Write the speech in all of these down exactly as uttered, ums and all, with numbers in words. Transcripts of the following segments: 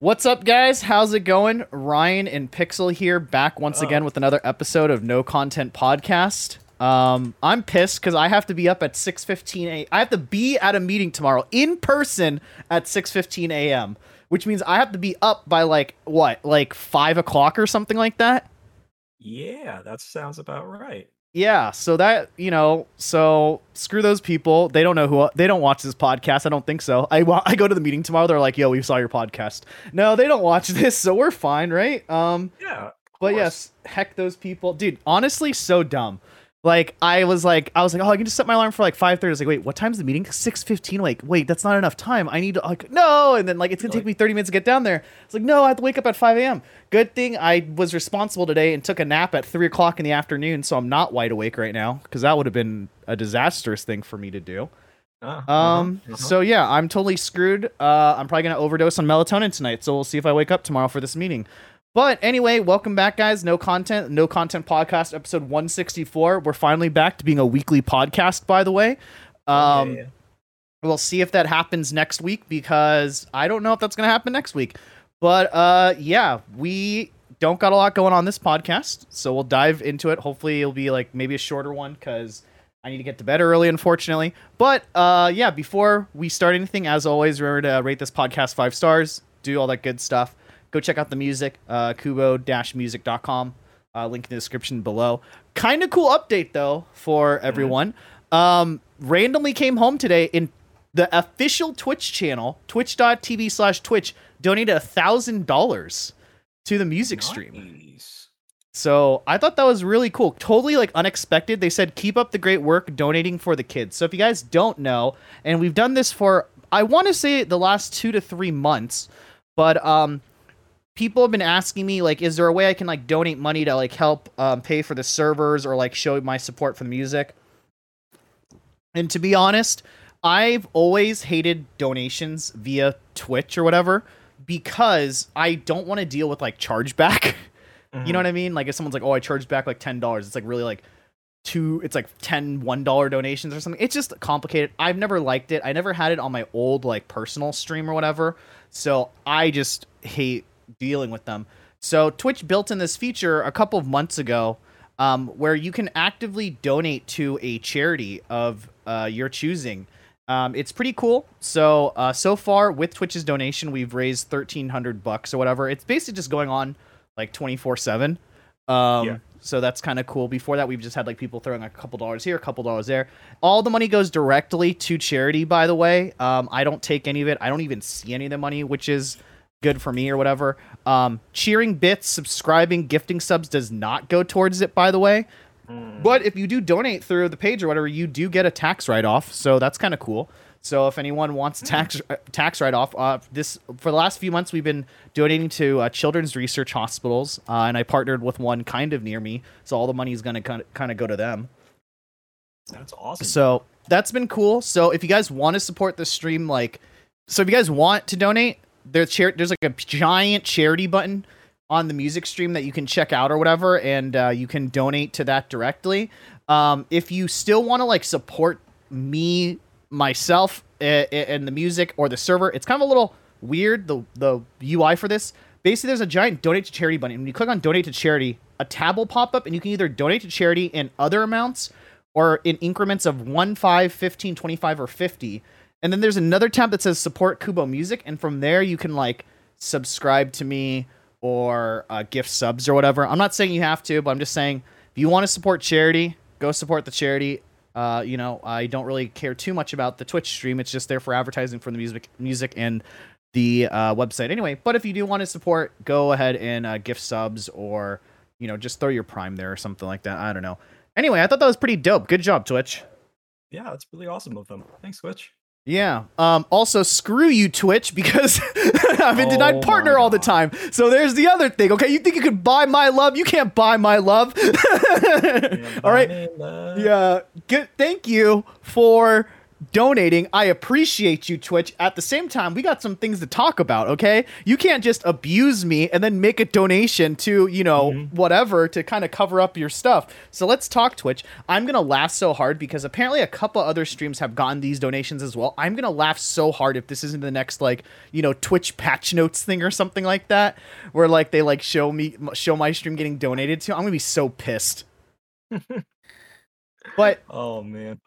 What's up, guys? How's it going? Ryan and Pixel here, back once oh. again with another episode of No Content Podcast. Um, I'm pissed because I have to be up at six fifteen a.m. I have to be at a meeting tomorrow in person at six fifteen a.m., which means I have to be up by like, what, like five o'clock or something like that? Yeah, that sounds about right. Yeah, so that, you know, so screw those people. They don't know who, they don't watch this podcast. I don't think so. I, I go to the meeting tomorrow. They're like, yo, we saw your podcast. No, they don't watch this, so we're fine, right? Um, yeah. But course. Yes, heck those people. Dude, honestly, so dumb. Like, I was like, I was like, oh, I can just set my alarm for like five thirty. I was like, wait, what time's the meeting? six fifteen. Like, wait, that's not enough time. I need to, like, no. And then, like, it's going to take me thirty minutes to get down there. It's like, no, I have to wake up at five a.m. Good thing I was responsible today and took a nap at three o'clock in the afternoon. So I'm not wide awake right now because that would have been a disastrous thing for me to do. Uh, um. Uh-huh. So, yeah, I'm totally screwed. Uh, I'm probably going to overdose on melatonin tonight. So we'll see if I wake up tomorrow for this meeting. But anyway, welcome back, guys. No Content, No Content Podcast, episode one sixty-four. We're finally back to being a weekly podcast, by the way. Um, yeah, yeah. We'll see if that happens next week, because I don't know if that's going to happen next week. But uh, yeah, we don't got a lot going on this podcast, so we'll dive into it. Hopefully it'll be like maybe a shorter one, because I need to get to bed early, unfortunately. But uh, yeah, before we start anything, as always, remember to rate this podcast five stars, do all that good stuff. Go check out the music, uh, kubo dash music dot com, uh, link in the description below. Kind of cool update, though, for everyone. Um, randomly came home today in the official Twitch channel, twitch.tv slash Twitch, donated one thousand dollars to the music nice. stream. So I thought that was really cool. Totally, like, unexpected. They said, keep up the great work donating for the kids. So if you guys don't know, and we've done this for, I want to say, the last two to three months, but... um. People have been asking me, like, is there a way I can, like, donate money to, like, help um, pay for the servers or, like, show my support for the music? And to be honest, I've always hated donations via Twitch or whatever because I don't want to deal with, like, chargeback. Mm-hmm. You know what I mean? Like, if someone's like, oh, I charged back, like, ten dollars. It's, like, really, like, two, it's, like, ten, one dollar donations or something. It's just complicated. I've never liked it. I never had it on my old, like, personal stream or whatever. So I just hate dealing with them. So Twitch built in this feature a couple of months ago um, where you can actively donate to a charity of uh, your choosing. Um, it's pretty cool. So, uh, so far with Twitch's donation, we've raised thirteen hundred bucks or whatever. It's basically just going on like twenty-four seven. Um, yeah. So that's kind of cool. Before that, we've just had like people throwing a couple dollars here, a couple dollars there. All the money goes directly to charity, by the way. Um, I don't take any of it. I don't even see any of the money, which is good for me or whatever. Um, cheering bits, subscribing, gifting subs does not go towards it, by the way. Mm. But if you do donate through the page or whatever, you do get a tax write-off. So that's kind of cool. So if anyone wants tax uh, tax write-off, uh, this for the last few months, we've been donating to uh, children's research hospitals. Uh, and I partnered with one kind of near me. So all the money is going to kind of, kind of go to them. That's awesome. So that's been cool. So if you guys want to support the stream, like, so if you guys want to donate, There's, chari- there's like a giant charity button on the music stream that you can check out or whatever. And uh, you can donate to that directly. Um, if you still want to like support me, myself and, and the music or the server, it's kind of a little weird. The, the U I for this, basically there's a giant donate to charity button. When you click on donate to charity, a tab will pop up and you can either donate to charity in other amounts or in increments of one, five, fifteen, twenty-five, or fifty. And then there's another tab that says support Kubo Music. And from there you can like subscribe to me or uh, gift subs or whatever. I'm not saying you have to, but I'm just saying if you want to support charity, go support the charity. Uh, you know, I don't really care too much about the Twitch stream. It's just there for advertising for the music music and the uh, website anyway. But if you do want to support, go ahead and uh, gift subs or, you know, just throw your Prime there or something like that. I don't know. Anyway, I thought that was pretty dope. Good job, Twitch. Yeah, that's really awesome of them. Thanks, Twitch. Yeah. Um, also, screw you, Twitch, because I've been oh denied partner all the time. So there's the other thing. Okay, you think you could buy my love? You can't buy my love. All right. Love. Yeah. Good. Thank you for donating. I appreciate you, Twitch. At the same time, we got some things to talk about, okay? You can't just abuse me and then make a donation to, you know, mm-hmm. whatever to kind of cover up your stuff. So let's talk, Twitch. I'm going to laugh so hard because apparently a couple other streams have gotten these donations as well. I'm going to laugh so hard if this isn't the next, like, you know, Twitch patch notes thing or something like that, where, like, they, like, show me, show my stream getting donated to. I'm going to be so pissed. But oh, man.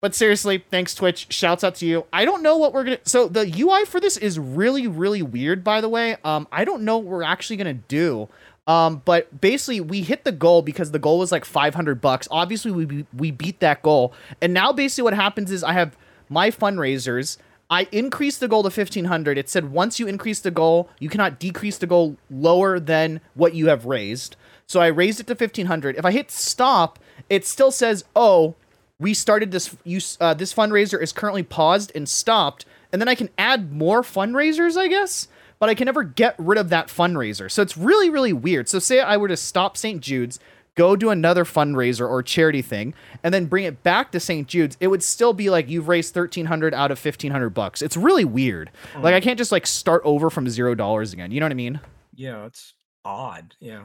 But seriously, thanks, Twitch. Shouts out to you. I don't know what we're going to... So the U I for this is really, really weird, by the way. Um, I don't know what we're actually going to do. Um, but basically, we hit the goal because the goal was like five hundred bucks. Obviously, we we beat that goal. And now basically what happens is I have my fundraisers. I increased the goal to fifteen hundred. It said once you increase the goal, you cannot decrease the goal lower than what you have raised. So I raised it to fifteen hundred. If I hit stop, it still says, oh... We started this use. Uh, this fundraiser is currently paused and stopped, and then I can add more fundraisers, I guess, but I can never get rid of that fundraiser. So it's really, really weird. So say I were to stop Saint Jude's, go do another fundraiser or charity thing, and then bring it back to Saint Jude's, it would still be like you've raised thirteen hundred out of fifteen hundred bucks. It's really weird. Hmm. Like I can't just like start over from zero dollars again. You know what I mean? Yeah, it's odd. Yeah.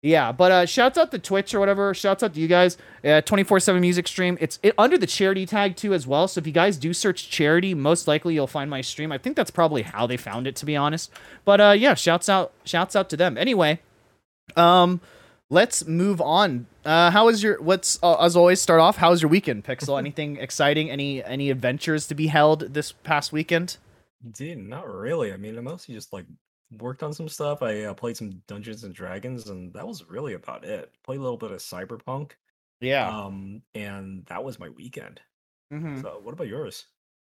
Yeah, but uh, shouts out to Twitch or whatever. Shouts out to you guys. Uh, twenty-four seven music stream. It's it, under the charity tag too as well. So if you guys do search charity, most likely you'll find my stream. I think that's probably how they found it, to be honest. But uh, yeah, shouts out, shouts out to them. Anyway, um, let's move on. Uh, how is your? Let's uh, as always start off. How's your weekend, Pixel? Anything exciting? Any any adventures to be held this past weekend? Dude, not really. I mean, I mostly just like. Worked on some stuff. I uh, played some Dungeons and Dragons, and that was really about it. Played a little bit of Cyberpunk. Yeah. Um, and that was my weekend. Mm-hmm. So what about yours?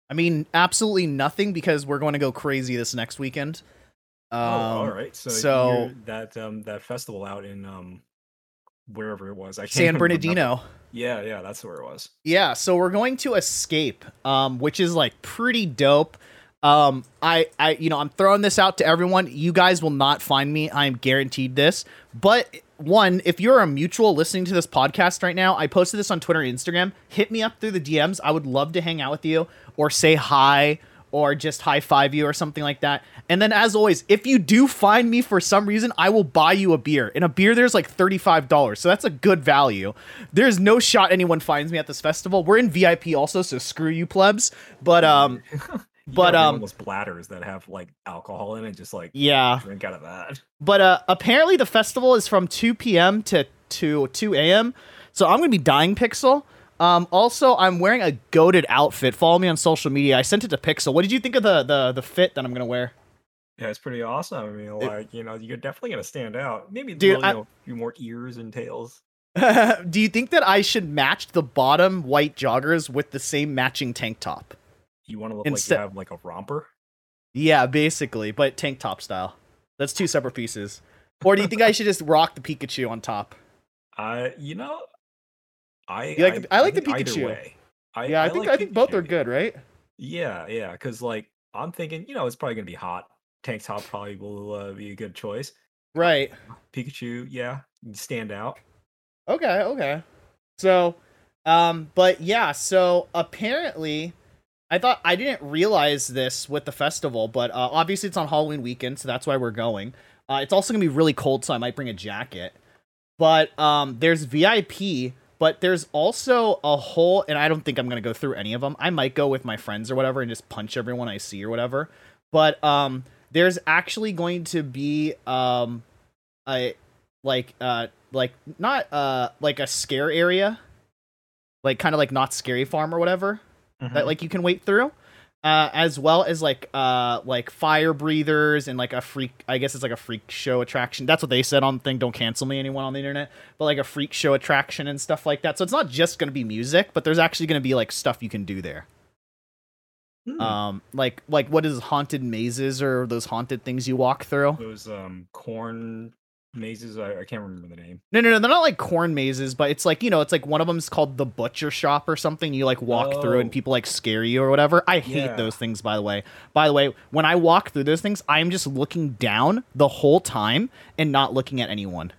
I mean, absolutely nothing because we're going to go crazy this next weekend. Um, oh, all right. So, so that um that festival out in um wherever it was, I can't San Bernardino. Remember. Yeah, yeah, that's where it was. Yeah. So we're going to Escape, um, which is like pretty dope. Um, I, I, you know, I'm throwing this out to everyone. You guys will not find me. I'm guaranteed this. But one, if you're a mutual listening to this podcast right now, I posted this on Twitter and Instagram. Hit me up through the D Ms. I would love to hang out with you or say hi or just high five you or something like that. And then as always, if you do find me for some reason, I will buy you a beer. And a beer there's like thirty-five dollars. So that's a good value. There's no shot anyone finds me at this festival. We're in V I P also, so screw you plebs. But, um... You but um almost bladders that have like alcohol in it, just like yeah drink out of that. But uh apparently the festival is from two p.m. to two a.m. so I'm gonna be dying, Pixel. Um also, I'm wearing a goated outfit. Follow me on social media. I sent it to Pixel. What did you think of the the the fit that I'm gonna wear? Yeah, it's pretty awesome. I mean, like, you know, you're definitely gonna stand out. Maybe dude, little, I... you know, a few more ears and tails. Do you think that I should match the bottom white joggers with the same matching tank top? You want to look Instead, like you have like a romper? Yeah, basically, but tank top style. That's two separate pieces. Or do you think I should just rock the Pikachu on top? Uh, you know, I you like I, the, I like I the Pikachu. Way. I, yeah, I, I think like I think Pikachu. Both are good, right? Yeah, yeah, because like I'm thinking, you know, it's probably gonna be hot. Tank top probably will uh, be a good choice. Right. Pikachu, yeah, stand out. Okay, okay. So, um, but yeah, so apparently. I thought I didn't realize this with the festival, but uh, obviously it's on Halloween weekend, so that's why we're going. Uh, it's also going to be really cold, so I might bring a jacket. But um, there's V I P, but there's also a whole, and I don't think I'm going to go through any of them. I might go with my friends or whatever and just punch everyone I see or whatever. But um, there's actually going to be um, a like uh, like not uh, like a scare area, like kind of like Not Scary Farm or whatever. Mm-hmm. That like you can wait through, uh, as well as like uh, like fire breathers and like a freak. I guess it's like a freak show attraction. That's what they said on the thing. Don't cancel me, anyone on the internet. But like a freak show attraction and stuff like that. So it's not just going to be music, but there's actually going to be like stuff you can do there. Mm. Um, like like what is haunted mazes or those haunted things you walk through? Those um corn mazes. I, I can't remember the name. No, no, no. They're not like corn mazes, but it's like, you know, it's like one of them's called the Butcher Shop or something. You like walk oh. through and people like scare you or whatever. I hate yeah. those things, by the way. By the way, when I walk through those things, I'm just looking down the whole time and not looking at anyone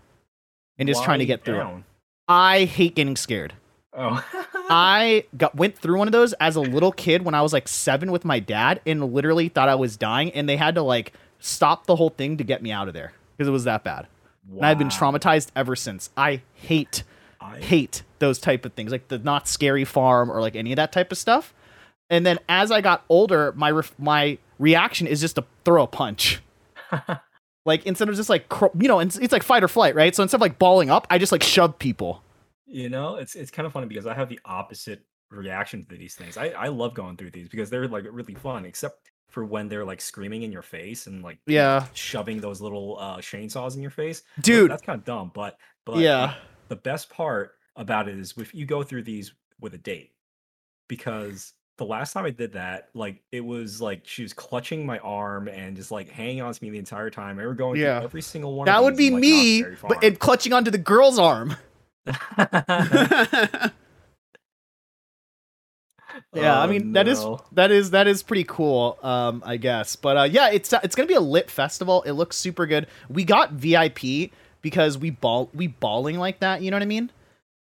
and just Why trying to get down? Through it. I hate getting scared. Oh. I got went through one of those as a little kid when I was like seven with my dad and literally thought I was dying, and they had to like stop the whole thing to get me out of there because it was that bad. Wow. And I've been traumatized ever since. I hate, I... hate those type of things, like the Not Scary Farm or like any of that type of stuff. And then as I got older, my re- my reaction is just to throw a punch. Like instead of just like, cr- you know, it's, it's like fight or flight, right? So instead of like balling up, I just like shove people. You know, it's it's kind of funny because I have the opposite reaction to these things. I, I love going through these because they're like really fun, except for when they're like screaming in your face and like yeah. shoving those little uh, chainsaws in your face. Dude, that's kind of dumb. But but yeah. the best part about it is if you go through these with a date, because the last time I did that, like it was like she was clutching my arm and just like hanging on to me the entire time. I were going yeah. through every single one. That of would be and, me, like, but and clutching onto the girl's arm. yeah, I mean oh, no. that is that is that is pretty cool, um, I guess. But uh, yeah, it's it's gonna be a lit festival. It looks super good. We got V I P because we ball we balling like that. You know what I mean?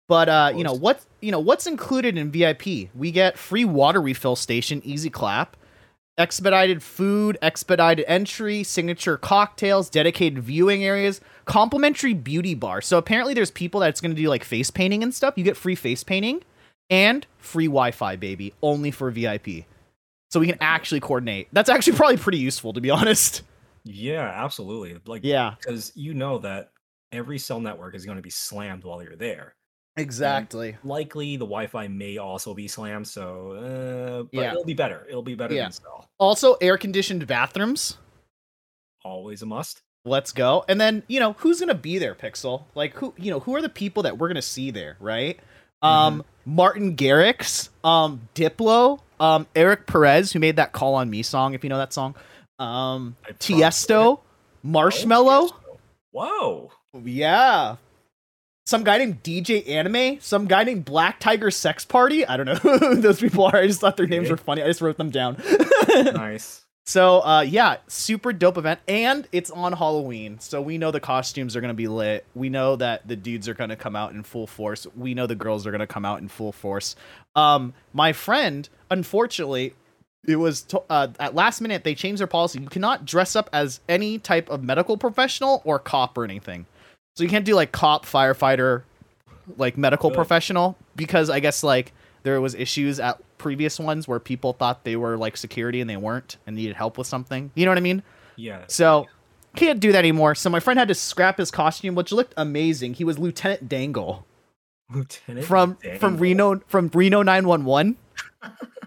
But uh, you know what you know what's included in V I P? We get free water refill station, easy clap, expedited food, expedited entry, signature cocktails, dedicated viewing areas, complimentary beauty bar. So apparently there's people that's going to do like face painting and stuff. You get free face painting and free Wi-Fi, baby, only for V I P. So we can actually coordinate. That's actually probably pretty useful, to be honest. Yeah, absolutely. Like, yeah, because you know that every cell network is going to be slammed while you're there. Exactly. And likely the Wi-Fi may also be slammed, so uh, but yeah. it'll be better. It'll be better yeah. than cell. Also, air-conditioned bathrooms. Always a must. Let's go. And then, you know, who's going to be there, Pixel? Like, who, you know, who are the people that we're going to see there, right? Um, mm-hmm. Martin Garrix, um, Diplo, um, Eric Perez, who made that Call on Me song, if you know that song. Um, Tiësto, Marshmello. Oh, whoa. Yeah. Some guy named D J Anime, some guy named Black Tiger Sex Party. I don't know who those people are. I just thought their names were funny. I just wrote them down. Nice. So, uh, yeah, super dope event. And it's on Halloween, so we know the costumes are going to be lit. We know that the dudes are going to come out in full force. We know the girls are going to come out in full force. Um, my friend, unfortunately, it was to- uh, at last minute, they changed their policy. You cannot dress up as any type of medical professional or cop or anything. So you can't do like cop, firefighter, like medical Good. professional, because I guess like there was issues at previous ones where people thought they were like security and they weren't and needed help with something. You know what I mean? Yeah. So can't do that anymore. So my friend had to scrap his costume, which looked amazing. He was Lieutenant Dangle. Lieutenant from Dangle. from Reno from Reno nine one one.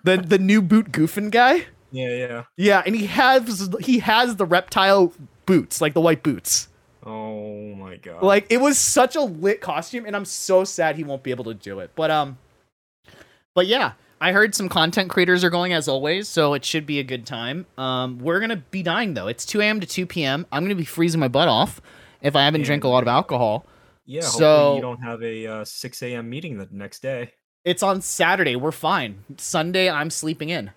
The the new boot goofing guy. Yeah, yeah. Yeah, and he has he has the reptile boots, like the white boots. Oh my god. Like it was such a lit costume, and I'm so sad he won't be able to do it. But um but yeah, I heard some content creators are going as always, so it should be a good time. Um we're going to be dying though. It's two a.m. to two p.m. I'm going to be freezing my butt off if I haven't and, drank a lot of alcohol. Yeah, so hopefully you don't have a uh, six a.m. meeting the next day. It's on Saturday. We're fine. Sunday I'm sleeping in.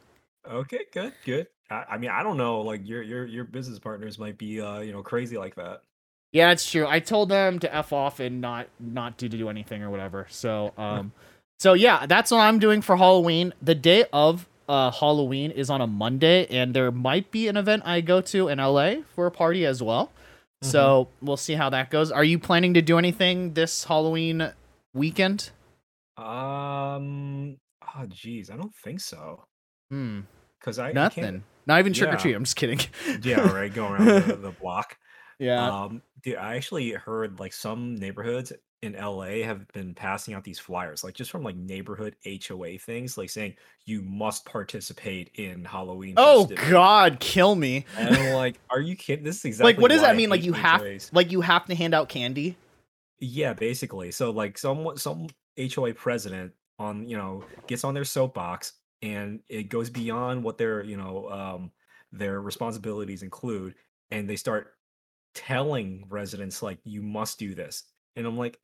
Okay, good. Good. I, I mean, I don't know, like your your your business partners might be uh, you know, crazy like that. Yeah, it's true. I told them to F off and not not do to do anything or whatever. So, um, so yeah, that's what I'm doing for Halloween. The day of uh, Halloween is on a Monday, and there might be an event I go to in L A for a party as well. Mm-hmm. So we'll see how that goes. Are you planning to do anything this Halloween weekend? Um, oh, geez, I don't think so. Hmm. Because I nothing, can't... not even trick yeah. or treat. I'm just kidding. Yeah, right. Going around the, the block. Yeah. Um, dude, I actually heard like some neighborhoods in L A have been passing out these flyers, like just from like neighborhood H O A things, like saying you must participate in Halloween. Oh God, kill me! And I'm like, are you kidding? This is exactly like what does that mean? Like you have, like you have to hand out candy. Yeah, basically. So like some some H O A president on you know gets on their soapbox and it goes beyond what their you know um, their responsibilities include, and they start telling residents like you must do this, and I'm like,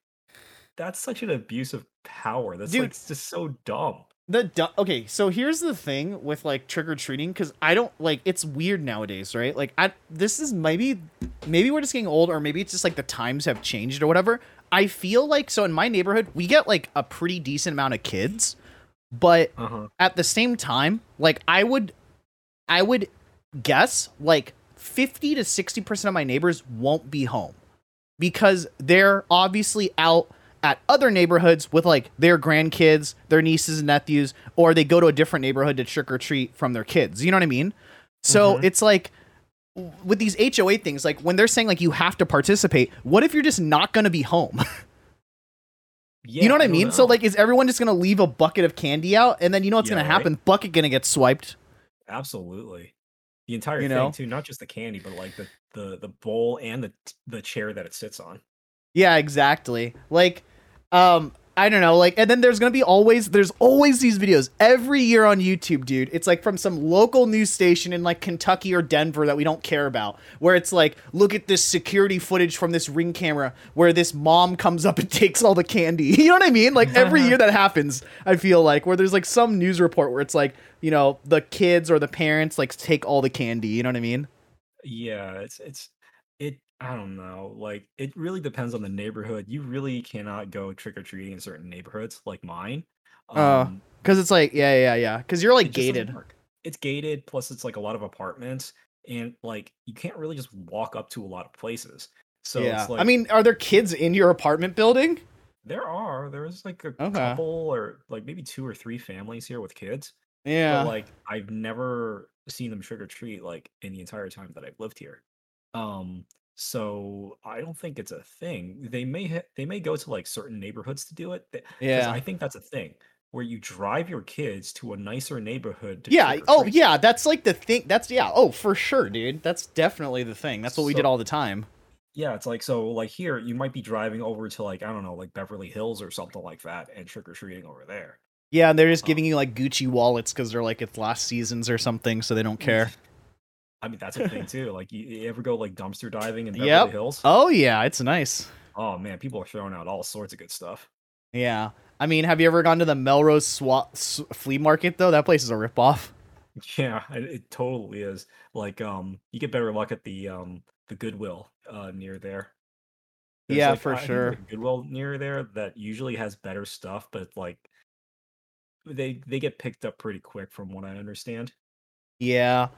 that's such an abuse of power. That's Dude, like just so dumb. The du- okay, so here's the thing with like trick or treating, because I don't like it's weird nowadays, right? Like, I this is maybe maybe we're just getting old, or maybe it's just like the times have changed or whatever. I feel like, so in my neighborhood, we get like a pretty decent amount of kids, but uh-huh. at the same time, like I would, I would guess like fifty to sixty percent of my neighbors won't be home because they're obviously out at other neighborhoods with like their grandkids, their nieces and nephews, or they go to a different neighborhood to trick or treat from their kids. You know what I mean? So mm-hmm. it's like with these H O A things, like when they're saying like you have to participate, what if you're just not going to be home? Yeah, you know what I, I mean? Know. So like, is everyone just going to leave a bucket of candy out? And then you know what's yeah, going right? to happen? Bucket going to get swiped. Absolutely. The entire you thing know? Too, not just the candy, but like the, the, the bowl and the, the chair that it sits on. Yeah, exactly. Like, um, I don't know. Like, and then there's going to be always, there's always these videos every year on YouTube, dude. It's like from some local news station in like Kentucky or Denver that we don't care about, where it's like, look at this security footage from this Ring camera where this mom comes up and takes all the candy. You know what I mean? Like every year that happens, I feel like, where there's like some news report where it's like, you know, the kids or the parents like take all the candy. You know what I mean? Yeah, it's, it's, it, I don't know. Like, it really depends on the neighborhood. You really cannot go trick-or-treating in certain neighborhoods like mine. Oh, um, because it's like, yeah, yeah, yeah. Because you're, like, it gated. It's gated, plus it's, like, a lot of apartments. And, like, you can't really just walk up to a lot of places. So yeah. It's like... I mean, are there kids in your apartment building? There are. There's, like, a okay. couple or, like, maybe two or three families here with kids. Yeah. But, like, I've never seen them trick-or-treat, like, in the entire time that I've lived here. Um... So I don't think it's a thing. They may ha- they may go to like certain neighborhoods to do it. Yeah, I think that's a thing where you drive your kids to a nicer neighborhood. To yeah. Oh, treat. Yeah. That's like the thing. That's yeah. Oh, for sure, dude. That's definitely the thing. That's what so, we did all the time. Yeah, it's like so. Like here, you might be driving over to like I don't know, like Beverly Hills or something like that, and trick or treating over there. Yeah, and they're just um, giving you like Gucci wallets because they're like it's last season's or something, so they don't care. I mean, that's a thing, too. Like, you, you ever go, like, dumpster diving in Beverly yep. Hills? Oh, yeah. It's nice. Oh, man. People are throwing out all sorts of good stuff. Yeah. I mean, have you ever gone to the Melrose Swap flea market, though? That place is a ripoff. Yeah, it, it totally is. Like, um, you get better luck at the um the Goodwill uh, near there. There's, yeah, like, for I sure. Think the Goodwill near there that usually has better stuff, but, like, they they get picked up pretty quick from what I understand. Yeah.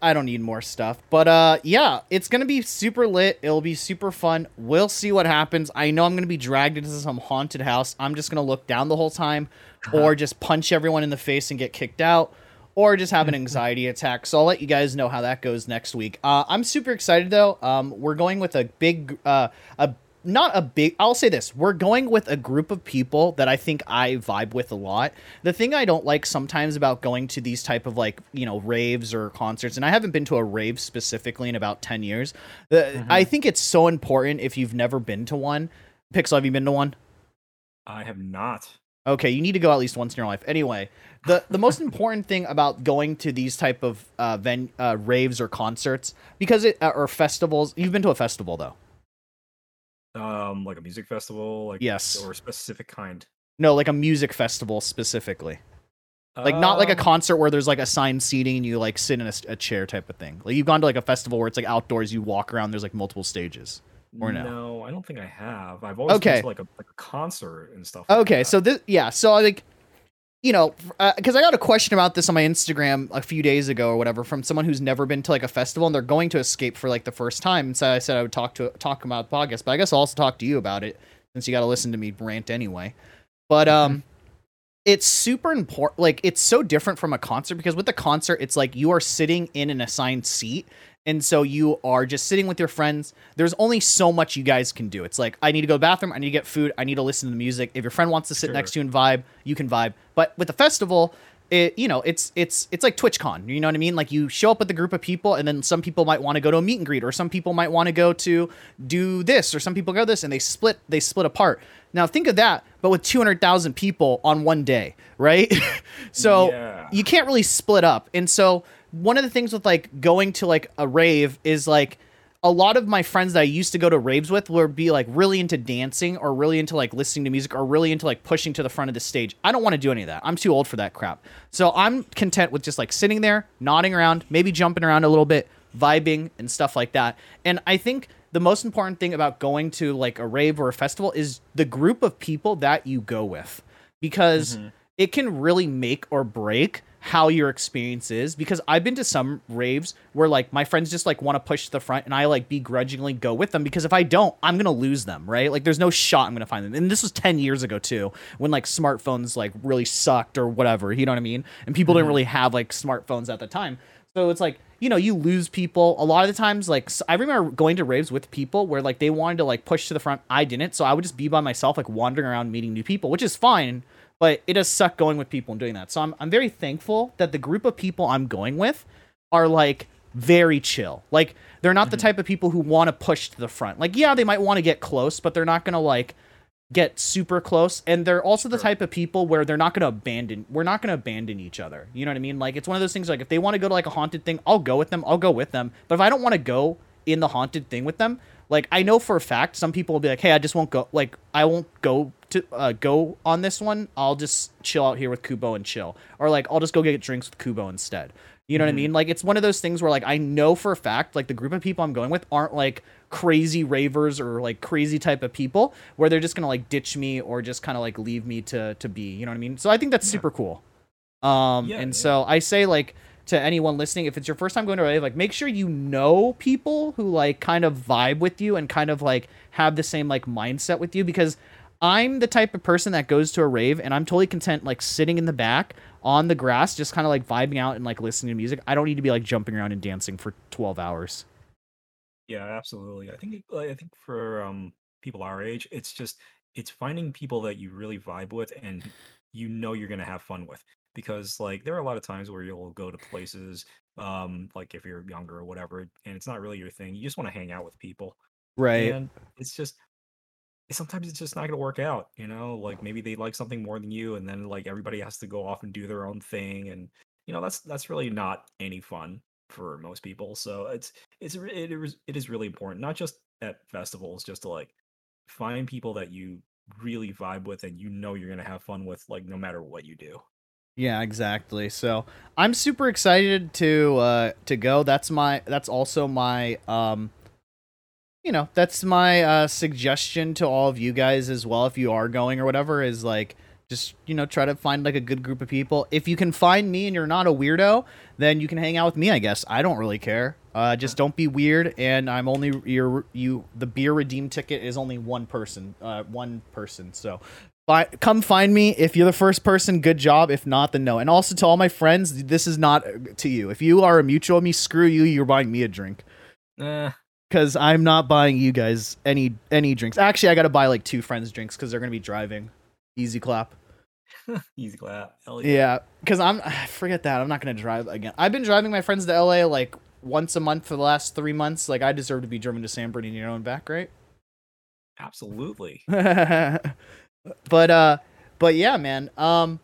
I don't need more stuff, but uh, yeah, it's going to be super lit. It'll be super fun. We'll see what happens. I know I'm going to be dragged into some haunted house. I'm just going to look down the whole time or just punch everyone in the face and get kicked out or just have an anxiety attack. So I'll let you guys know how that goes next week. Uh, I'm super excited though. Um, we're going with a big, uh, a not a big, I'll say this. We're going with a group of people that I think I vibe with a lot. The thing I don't like sometimes about going to these type of like, you know, raves or concerts, and I haven't been to a rave specifically in about ten years. The, mm-hmm. I think it's so important if you've never been to one. Pixel, have you been to one? I have not. Okay, you need to go at least once in your life. Anyway, the, the most important thing about going to these type of uh, ven- uh, raves or concerts, because it uh, or festivals, you've been to a festival though. Um, like a music festival, like yes, or a specific kind. No, like a music festival specifically, like um, not like a concert where there's like assigned seating and you like sit in a, a chair type of thing. Like you've gone to like a festival where it's like outdoors, you walk around, there's like multiple stages. Or no? No, I don't think I have. I've always okay. been to like a, like a concert and stuff. Like okay, that. so this yeah, so I like. You know, because uh, I got a question about this on my Instagram a few days ago or whatever from someone who's never been to like a festival and they're going to Escape for like the first time. And so I said I would talk to talk about the podcast, but I guess I'll also talk to you about it since you got to listen to me rant anyway. But um, mm-hmm. it's super important. Like it's so different from a concert because with the concert, it's like you are sitting in an assigned seat. And so you are just sitting with your friends. There's only so much you guys can do. It's like, I need to go to the bathroom. I need to get food. I need to listen to the music. If your friend wants to sit sure. next to you and vibe, you can vibe. But with the festival, it, you know, it's, it's, it's like TwitchCon, you know what I mean? Like you show up with a group of people and then some people might want to go to a meet and greet or some people might want to go to do this or some people go this and they split, they split apart. Now think of that, but with two hundred thousand people on one day, right? So yeah. you can't really split up. And so one of the things with like going to like a rave is like a lot of my friends that I used to go to raves with would be like really into dancing or really into like listening to music or really into like pushing to the front of the stage. I don't want to do any of that. I'm too old for that crap. So I'm content with just like sitting there, nodding around, maybe jumping around a little bit, vibing and stuff like that. And I think the most important thing about going to like a rave or a festival is the group of people that you go with, because mm-hmm. it can really make or break how your experience is. Because I've been to some raves where like my friends just like want to push to the front, and I like begrudgingly go with them, because if I don't, I'm going to lose them, right? Like there's no shot I'm going to find them. And this was ten years ago too, when like smartphones like really sucked or whatever, you know what I mean? And people mm-hmm. didn't really have like smartphones at the time. So it's like, you know, you lose people a lot of the times. Like I remember going to raves with people where like they wanted to like push to the front. I didn't. So I would just be by myself, like wandering around meeting new people, which is fine. But it does suck going with people and doing that. So I'm I'm very thankful that the group of people I'm going with are like very chill. Like they're not mm-hmm. the type of people who want to push to the front. Like, yeah, they might want to get close, but they're not going to like get super close. And they're also the sure. type of people where they're not going to abandon. We're not going to abandon each other. You know what I mean? Like it's one of those things, like if they want to go to like a haunted thing, I'll go with them. I'll go with them. But if I don't want to go in the haunted thing with them, like I know for a fact, some people will be like, hey, I just won't go. Like I won't go to uh, go on this one. I'll just chill out here with Kubo and chill. Or like, I'll just go get drinks with Kubo instead. You know mm-hmm. what I mean? Like, it's one of those things where like, I know for a fact, like the group of people I'm going with aren't like crazy ravers or like crazy type of people where they're just going to like ditch me or just kind of like leave me to, to be, you know what I mean? So I think that's yeah. super cool. Um, yeah, and yeah. so I say like, to anyone listening, if it's your first time going to a rave, like make sure you know people who like kind of vibe with you and kind of like have the same like mindset with you, because I'm the type of person that goes to a rave and I'm totally content like sitting in the back on the grass, just kind of like vibing out and like listening to music. I don't need to be like jumping around and dancing for twelve hours. Yeah, absolutely. I think I think for um, people our age, it's just it's finding people that you really vibe with and you know you're gonna have fun with. Because like there are a lot of times where you'll go to places um like if you're younger or whatever and it's not really your thing, you just want to hang out with people, right? And it's just sometimes it's just not gonna work out, you know, like maybe they like something more than you, and then like everybody has to go off and do their own thing, and you know that's that's really not any fun for most people. So it's it's it is it is really important, not just at festivals, just to like find people that you really vibe with and you know you're gonna have fun with, like no matter what you do. Yeah, exactly. So I'm super excited to uh, to go. That's my. That's also my. Um, you know, that's my uh, suggestion to all of you guys as well. If you are going or whatever, is like just you know try to find like a good group of people. If you can find me and you're not a weirdo, then you can hang out with me. I guess I don't really care. Uh, just don't be weird. And I'm only your you. The beer redeem ticket is only one person. Uh, one person. So. But come find me. If you're the first person, good job. If not, then no. And also to all my friends, this is not to you. If you are a mutual of me, screw you. You're buying me a drink. Because uh. I'm not buying you guys any any drinks. Actually, I got to buy like two friends drinks because they're going to be driving. Easy clap. Easy clap. Hell yeah. Because yeah, I'm I forget that. I'm not going to drive again. I've been driving my friends to L A like once a month for the last three months. Like I deserve to be driven to San Bernardino and back, right? Absolutely. But uh, but yeah, man. Um,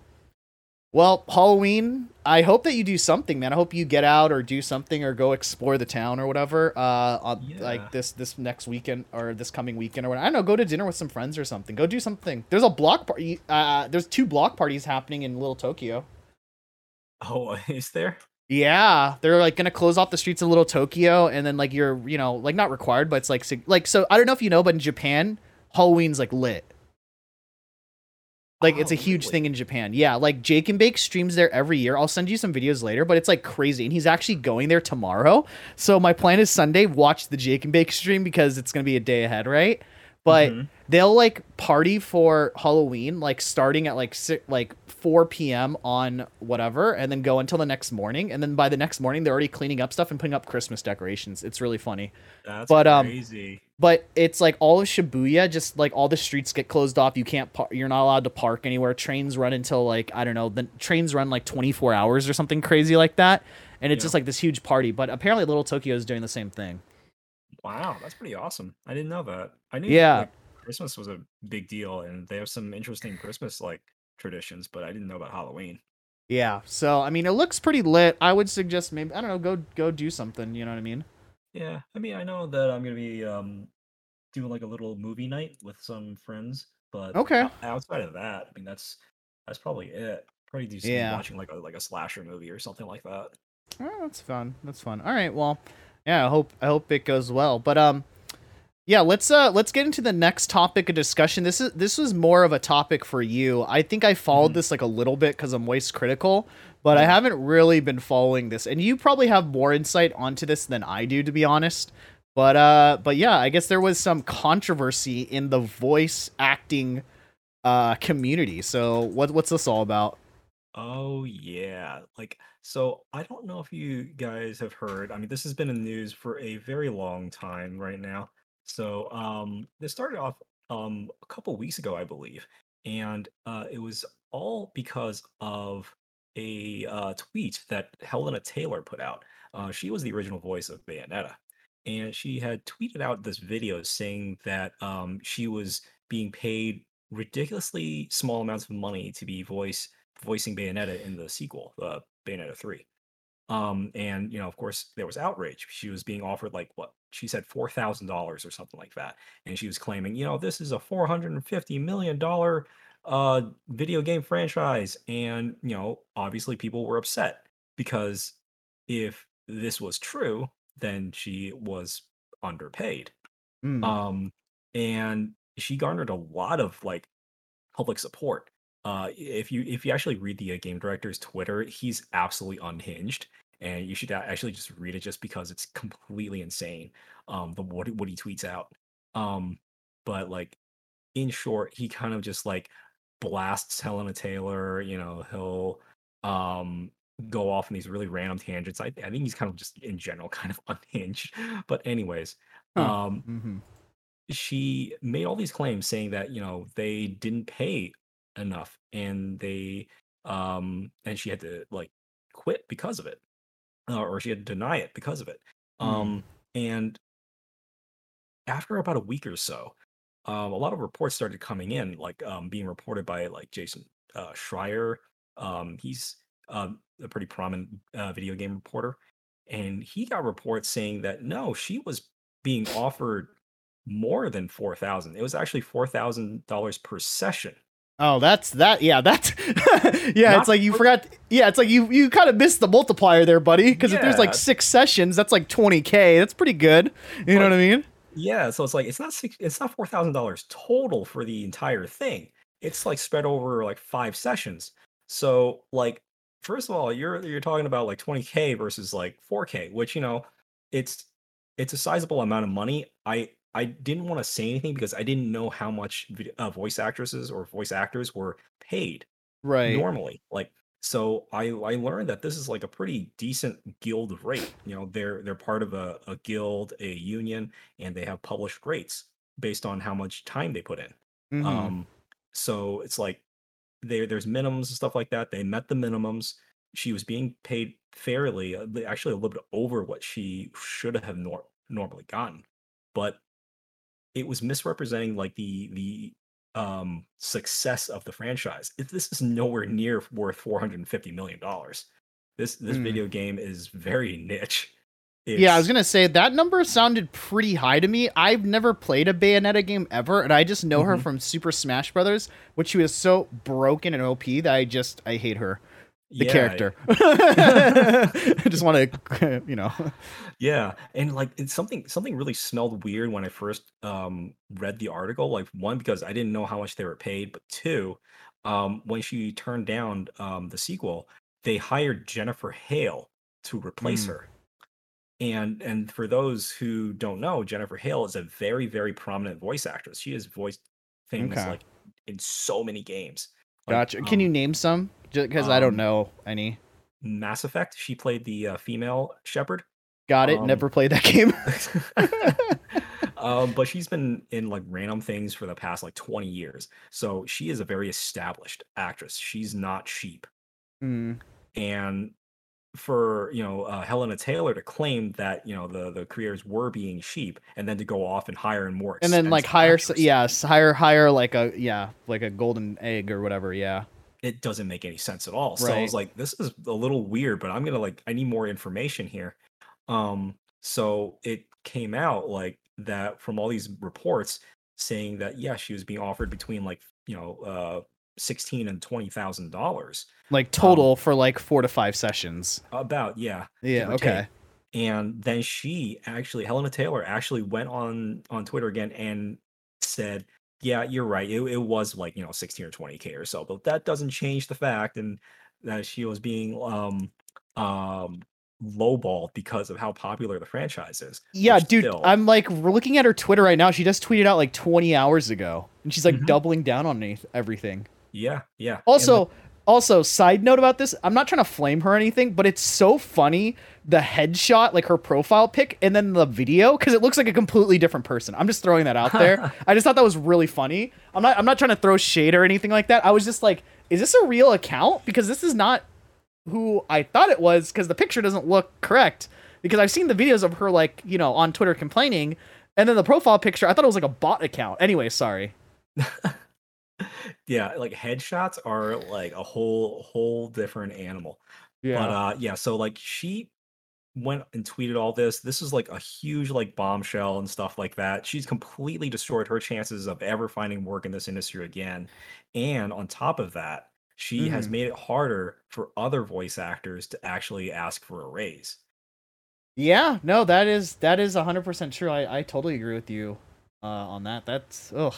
well, Halloween. I hope that you do something, man. I hope you get out or do something or go explore the town or whatever. Uh, on, yeah. like this this next weekend or this coming weekend or whatever. I don't know. Go to dinner with some friends or something. Go do something. There's a block party. Uh, there's two block parties happening in Little Tokyo. Oh, is there? Yeah, they're like gonna close off the streets of Little Tokyo, and then like you're you know like not required, but it's like like so. I don't know if you know, but in Japan, Halloween's like lit. Like, oh, it's a huge really? thing in Japan. Yeah, like, Jake and Bake streams there every year. I'll send you some videos later, but it's, like, crazy. And he's actually going there tomorrow. So my plan is Sunday, watch the Jake and Bake stream because it's going to be a day ahead, right? But mm-hmm. they'll, like, party for Halloween, like, starting at, like, si- like four p.m. on whatever and then go until the next morning. And then by the next morning, they're already cleaning up stuff and putting up Christmas decorations. It's really funny. That's but, um, crazy. But it's like all of Shibuya, just like all the streets get closed off. You can't, par- you're not allowed to park anywhere. Trains run until like, I don't know, the trains run like twenty-four hours or something crazy like that. And it's yeah. just like this huge party. But apparently Little Tokyo is doing the same thing. Wow. That's pretty awesome. I didn't know that. I knew yeah. like, Christmas was a big deal and they have some interesting Christmas like traditions, but I didn't know about Halloween. Yeah. So, I mean, it looks pretty lit. I would suggest maybe, I don't know, go, go do something. You know what I mean? Yeah, I mean, I know that I'm going to be um, doing like a little movie night with some friends, but okay. outside of that, I mean, that's that's probably it. Probably do some yeah. watching like a, like a slasher movie or something like that. Oh, that's fun. That's fun. All right, well, yeah, I hope I hope it goes well. But um, Yeah, let's uh, let's get into the next topic of discussion. This is this was more of a topic for you. I think I followed mm-hmm. this like a little bit because I'm waist critical, but mm-hmm. I haven't really been following this. And you probably have more insight onto this than I do, to be honest. But uh, but yeah, I guess there was some controversy in the voice acting uh, community. So what what's this all about? Oh yeah, like so. I don't know if you guys have heard. I mean, this has been in the news for a very long time right now. So um, this started off um, a couple weeks ago, I believe, and uh, it was all because of a uh, tweet that Helena Taylor put out. Uh, she was the original voice of Bayonetta, and she had tweeted out this video saying that um, she was being paid ridiculously small amounts of money to be voice voicing Bayonetta in the sequel, uh, Bayonetta three. Um, and, you know, of course, there was outrage. She was being offered like what she said, four thousand dollars or something like that. And she was claiming, you know, this is a four hundred and fifty million dollar uh, video game franchise. And, you know, obviously people were upset because if this was true, then she was underpaid. Mm. Um, and she garnered a lot of like public support. Uh, if you if you actually read the uh, game director's Twitter, he's absolutely unhinged, and you should actually just read it just because it's completely insane. Um, the what what he tweets out. Um, but like in short, he kind of just like blasts Helena Taylor. You know, he'll um go off in these really random tangents. I I think he's kind of just in general kind of unhinged. But anyways, hmm. um, mm-hmm. she made all these claims saying that you know they didn't pay enough and they um and she had to like quit because of it uh, or she had to deny it because of it um mm. and after about a week or so um a lot of reports started coming in like um being reported by like Jason uh Schreier. Um he's um, a pretty prominent uh, video game reporter, and he got reports saying that no, she was being offered more than four thousand. It was actually four thousand dollars per session. Oh, that's that. Yeah, that's yeah. Not it's like you per- forgot. Yeah, it's like you you kind of missed the multiplier there, buddy. Because yeah. if there's like six sessions, that's like twenty K. That's pretty good. You but, know what I mean? Yeah. So it's like it's not six, it's not four thousand dollars total for the entire thing. It's like spread over like five sessions. So like first of all, you're you're talking about like twenty K versus like four K, which you know it's it's a sizable amount of money. I. I didn't want to say anything because I didn't know how much video, uh, voice actresses or voice actors were paid right normally. Like, so I, I learned that this is like a pretty decent guild rate. You know, they're, they're part of a, a guild, a union, and they have published rates based on how much time they put in. Mm-hmm. Um, so it's like there, there's minimums and stuff like that. They met the minimums. She was being paid fairly, actually a little bit over what she should have nor- normally gotten. But it was misrepresenting like the the um, success of the franchise. If this is nowhere near worth four hundred fifty million dollars, this this mm. video game is very niche. It's- yeah, I was going to say that number sounded pretty high to me. I've never played a Bayonetta game ever, and I just know mm-hmm. her from Super Smash Brothers, which she was so broken and O P that I just, I hate her. The yeah. character. I just want to, you know. Yeah, and like it's something something really smelled weird when I first um read the article. Like one, because I didn't know how much they were paid, but two, um when she turned down um the sequel, they hired Jennifer Hale to replace mm. her. And and for those who don't know, Jennifer Hale is a very very prominent voice actress. She has voiced things okay. like in so many games. Like, gotcha. Can um, you name some? Because um, I don't know any. Mass Effect. She played the uh, female Shepard. Got it. Um, Never played that game. um, but she's been in like random things for the past like twenty years. So she is a very established actress. She's not cheap. Mm. And for, you know, uh, Helena Taylor to claim that, you know, the, the creators were being cheap and then to go off and hire and more. And then like hire. Yes. Hire, hire like a, yeah, like a golden egg or whatever. Yeah. It doesn't make any sense at all. Right. So I was like, this is a little weird, but I'm going to like, I need more information here. Um, so it came out like that from all these reports saying that, yeah, she was being offered between like, you know, uh, sixteen and twenty thousand dollars. Like total um, for like four to five sessions. About. Yeah. Yeah. Okay. Take. And then she actually, Helena Taylor, actually went on on Twitter again and said, yeah, you're right. It, it was like, you know, sixteen or twenty K or so, but that doesn't change the fact and that she was being um um lowballed because of how popular the franchise is. Yeah, dude, still... I'm like looking at her Twitter right now. She just tweeted out like twenty hours ago, and she's like mm-hmm. doubling down on everything. Yeah, yeah. Also, and... also, side note about this, I'm not trying to flame her or anything, but it's so funny, the headshot, like her profile pic, and then the video, because it looks like a completely different person. I'm just throwing that out there. I just thought that was really funny. I'm not. I'm not trying to throw shade or anything like that. I was just like, is this a real account? Because this is not who I thought it was, because the picture doesn't look correct, because I've seen the videos of her, like, you know, on Twitter complaining, and then the profile picture, I thought it was like a bot account. Anyway, sorry. Yeah, like headshots are like a whole whole different animal. Yeah. But uh yeah, so like she went and tweeted all this. This is like a huge like bombshell and stuff like that. She's completely destroyed her chances of ever finding work in this industry again. And on top of that, she mm-hmm. has made it harder for other voice actors to actually ask for a raise. Yeah, no, that is that is one hundred percent true. I, I totally agree with you uh, on that. That's ugh.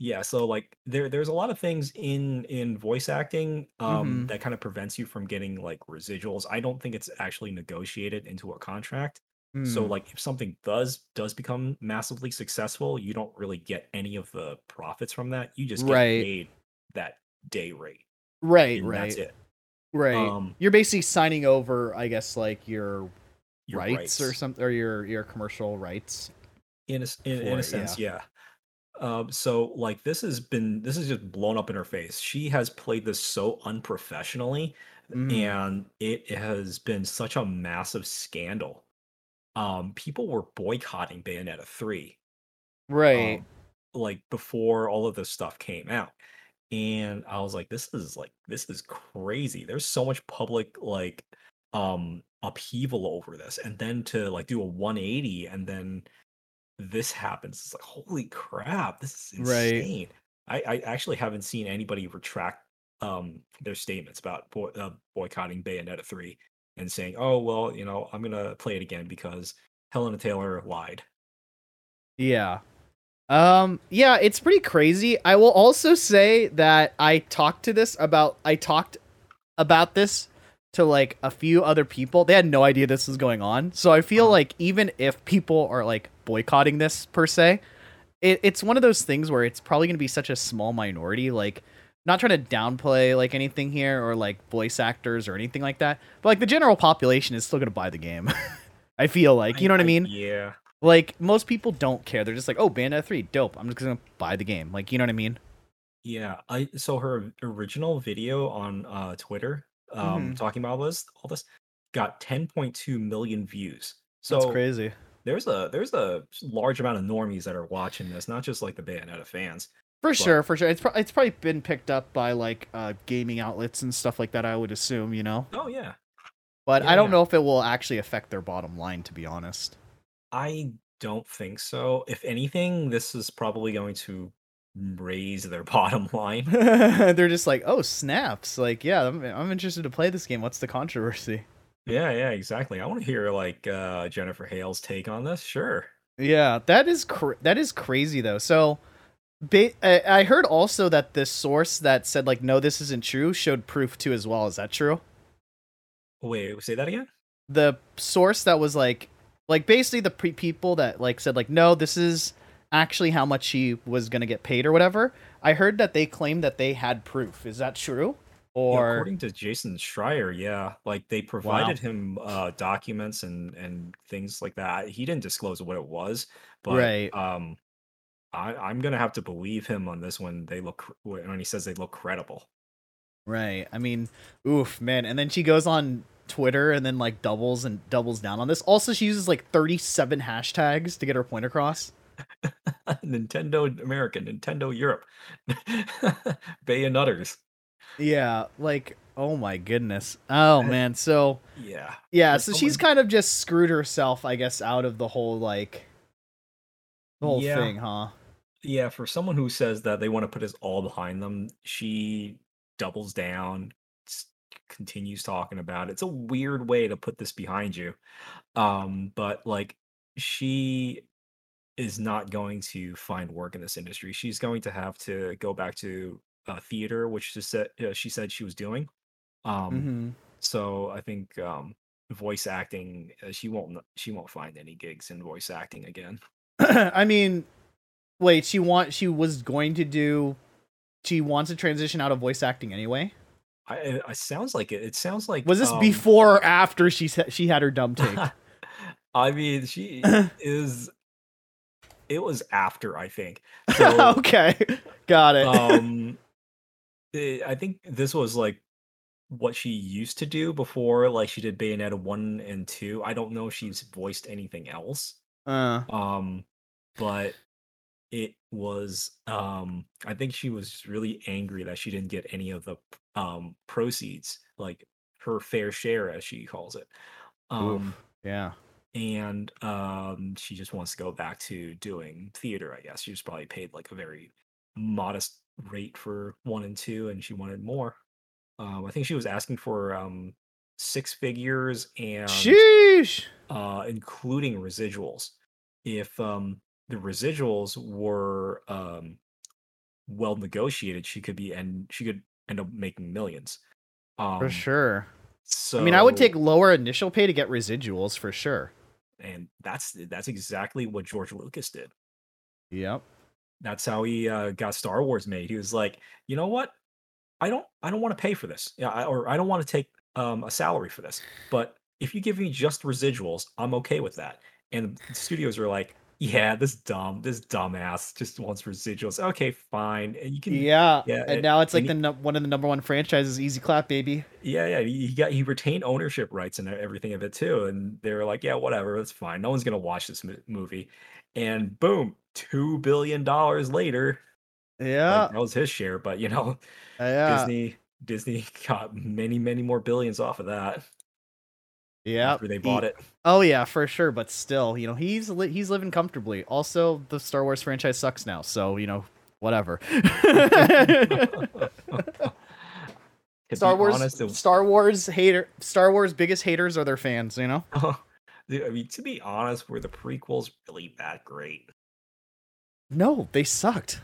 Yeah, so like there there's a lot of things in in voice acting um, mm-hmm. that kind of prevents you from getting like residuals. I don't think it's actually negotiated into a contract. Mm. So like if something does does become massively successful, you don't really get any of the profits from that. You just get right. paid that day rate. Right, and right. That's it. Right. Um, you're basically signing over, I guess, like your, your rights, rights or something, or your, your commercial rights. In a, in, for, in a sense, yeah. yeah. Um, so like this has been this is just blown up in her face. She has played this so unprofessionally, mm. and it has been such a massive scandal. Um, people were boycotting Bayonetta three. Right. Um, like before all of this stuff came out. And I was like, this is like, this is crazy. There's so much public like um, upheaval over this. And then to like do a one eighty and then this happens. It's like, holy crap, this is insane. Right. I, I actually haven't seen anybody retract um, their statements about boy, uh, boycotting Bayonetta three and saying, oh, well, you know, I'm going to play it again because Helena Taylor lied. Yeah. Um, yeah, it's pretty crazy. I will also say that I talked to this about, I talked about this to like a few other people. They had no idea this was going on. So I feel like even if people are like boycotting this per se, it, it's one of those things where it's probably going to be such a small minority. Like, not trying to downplay like anything here or like voice actors or anything like that, but like the general population is still going to buy the game. I feel like, you know what I mean? Yeah. Like, most people don't care. They're just like, oh, Bayonetta three, dope. I'm just going to buy the game. Like, you know what I mean? Yeah. I So her original video on uh, Twitter um, mm-hmm. talking about all this, all this got ten point two million views. So that's crazy. There's a there's a large amount of normies that are watching this, not just, like, the Bayonetta fans. For but... sure, for sure. It's, pro- it's probably been picked up by, like, uh, gaming outlets and stuff like that, I would assume, you know? Oh, yeah. But yeah, I don't yeah. know if it will actually affect their bottom line, to be honest. I don't think so. If anything, this is probably going to raise their bottom line. They're just like, oh, snaps. Like, yeah, I'm, I'm interested to play this game. What's the controversy? Yeah, yeah, exactly. I want to hear, like, uh, Jennifer Hale's take on this. Sure. Yeah, that is cr- that is crazy, though. So ba- I-, I heard also that this source that said, like, no, this isn't true showed proof, too, as well. Is that true? Wait, say that again? The source that was, like, Like, basically, the pre- people that, like, said, like, no, this is actually how much she was going to get paid or whatever. I heard that they claimed that they had proof. Is that true? Or yeah, according to Jason Schreier, yeah. Like, they provided wow. him uh, documents and, and things like that. He didn't disclose what it was. But right. um, I, I'm going to have to believe him on this when they look when he says they look credible. Right. I mean, oof, man. And then she goes on Twitter and then like doubles and doubles down on this. Also, she uses like thirty-seven hashtags to get her point across. Nintendo America, Nintendo Europe, Bayonetters. Yeah, like, oh my goodness. Oh man. So yeah, yeah. So she's kind of just screwed herself, I guess, out of the whole like the whole yeah. thing, huh? Yeah. For someone who says that they want to put us all behind them, she doubles down. continues talking about it. It's a weird way to put this behind you. Um, but like she is not going to find work in this industry. She's going to have to go back to uh, theater, which she said, uh, she said she was doing. Um, mm-hmm. So I think um, voice acting, uh, she won't she won't find any gigs in voice acting again. I mean, wait, she want she was going to do. She wants to transition out of voice acting anyway. I, it, it sounds like it. It sounds like. Was this um, before or after she she had her dumb take? I mean, she is. It was after, I think. So, okay, got it. um, it, I think this was like what she used to do before. Like she did Bayonetta one and two. I don't know if she's voiced anything else. Uh. Um, but. It was, um, I think she was really angry that she didn't get any of the um, proceeds, like her fair share, as she calls it. Um, Oof, yeah. And um, she just wants to go back to doing theater, I guess. She was probably paid like a very modest rate for one and two, and she wanted more. Um, I think she was asking for um, six figures and sheesh, uh, including residuals. If, um, the residuals were um, well negotiated, she could be and she could end up making millions. Um, for sure. So I mean, I would take lower initial pay to get residuals for sure. And that's that's exactly what George Lucas did. Yep. That's how he uh, got Star Wars made. He was like, you know what? I don't I don't want to pay for this. Yeah, I, or I don't want to take um, a salary for this. But if you give me just residuals, I'm okay with that. And the studios are like, yeah, this dumb, this dumbass just wants residuals. Okay, fine. And you can, yeah. yeah and, and now it's and like he, the no, one of the number one franchises. Easy clap, baby. Yeah, yeah. He got he retained ownership rights and everything of it too. And they were like, yeah, whatever, that's fine. No one's gonna watch this mo- movie. And boom, two billion dollars later. Yeah, like, that was his share. But you know, uh, yeah. Disney Disney got many, many more billions off of that. Yeah, they bought he, it. Oh yeah, for sure. But still, you know, he's li- he's living comfortably. Also, the Star Wars franchise sucks now, so you know, whatever. Star Wars, honest, it... Star Wars hater, Star Wars biggest haters are their fans. You know, oh, dude, I mean, to be honest, were the prequels really that great? No, they sucked.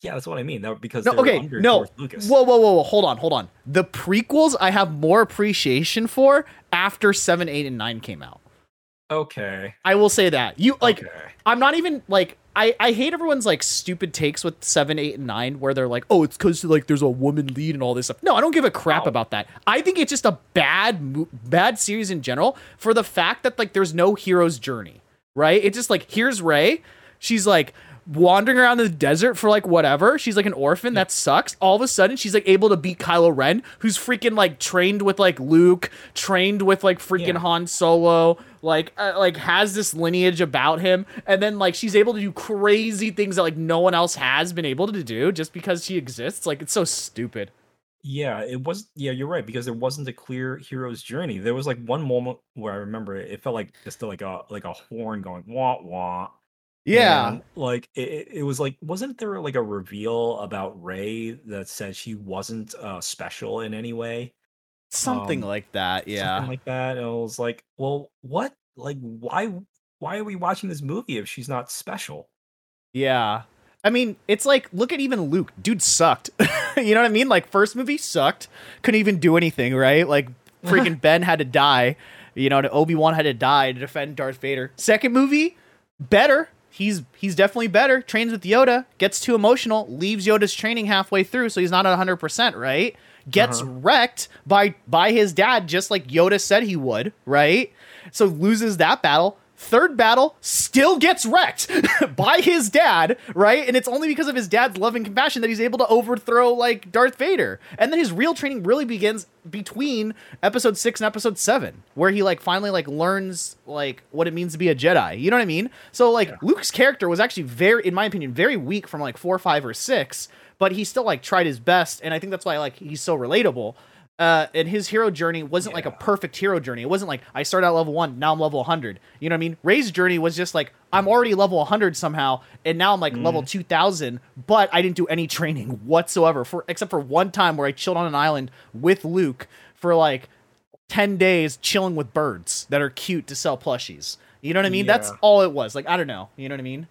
Yeah, that's what I mean. That because no, they're okay, under no. George Lucas. Whoa, whoa, whoa, whoa! Hold on, hold on. The prequels I have more appreciation for after seven, eight, and nine came out. Okay, I will say that you like. Okay. I'm not even like I. I hate everyone's like stupid takes with seven, eight, and nine where they're like, oh, it's because like there's a woman lead and all this stuff. No, I don't give a crap oh. about that. I think it's just a bad, bad series in general for the fact that like there's no hero's journey, right? It's just like here's Rey, she's like. Wandering around the desert for like whatever. She's like an orphan. That sucks. All of a sudden she's like able to beat Kylo Ren, who's freaking like trained with like Luke, trained with like freaking yeah. Han Solo, like uh, like has this lineage about him. And then like she's able to do crazy things that like no one else has been able to do just because she exists. Like it's so stupid. Yeah, it was. Yeah, you're right, because there wasn't a clear hero's journey. There was like one moment where I remember it, it felt like just like a like a horn going wah wah. Yeah, and like it, it was like, wasn't there like a reveal about Rey that said she wasn't uh, special in any way? Something um, like that. Yeah, something like that. And I was like, well, what? Like, why? Why are we watching this movie if she's not special? Yeah, I mean, it's like, look at even Luke. Dude sucked. You know what I mean? Like, first movie sucked. Couldn't even do anything, right? Like, freaking Ben had to die. You know, Obi-Wan had to die to defend Darth Vader. Second movie, better. He's he's definitely better, trains with Yoda, gets too emotional, leaves Yoda's training halfway through, so he's not at one hundred percent, right? Gets uh-huh. wrecked by, by his dad, just like Yoda said he would, right? So loses that battle. Third battle, still gets wrecked by his dad, right? And it's only because of his dad's love and compassion that he's able to overthrow, like, Darth Vader. And then his real training really begins between episode six and episode seven, where he, like, finally, like, learns, like, what it means to be a Jedi. You know what I mean? So, like, yeah. Luke's character was actually very, in my opinion, very weak from, like, four, five, or six, but he still, like, tried his best, and I think that's why, like, he's so relatable. Uh, and his hero journey wasn't yeah. like a perfect hero journey. It wasn't like I started out level one, now I'm level one hundred. You know what I mean? Rey's journey was just like I'm already level one hundred somehow, and now I'm like mm. level two thousand. But I didn't do any training whatsoever, for except for one time where I chilled on an island with Luke for like ten days chilling with birds that are cute to sell plushies. You know what I mean? Yeah. That's all it was. Like, I don't know. You know what I mean?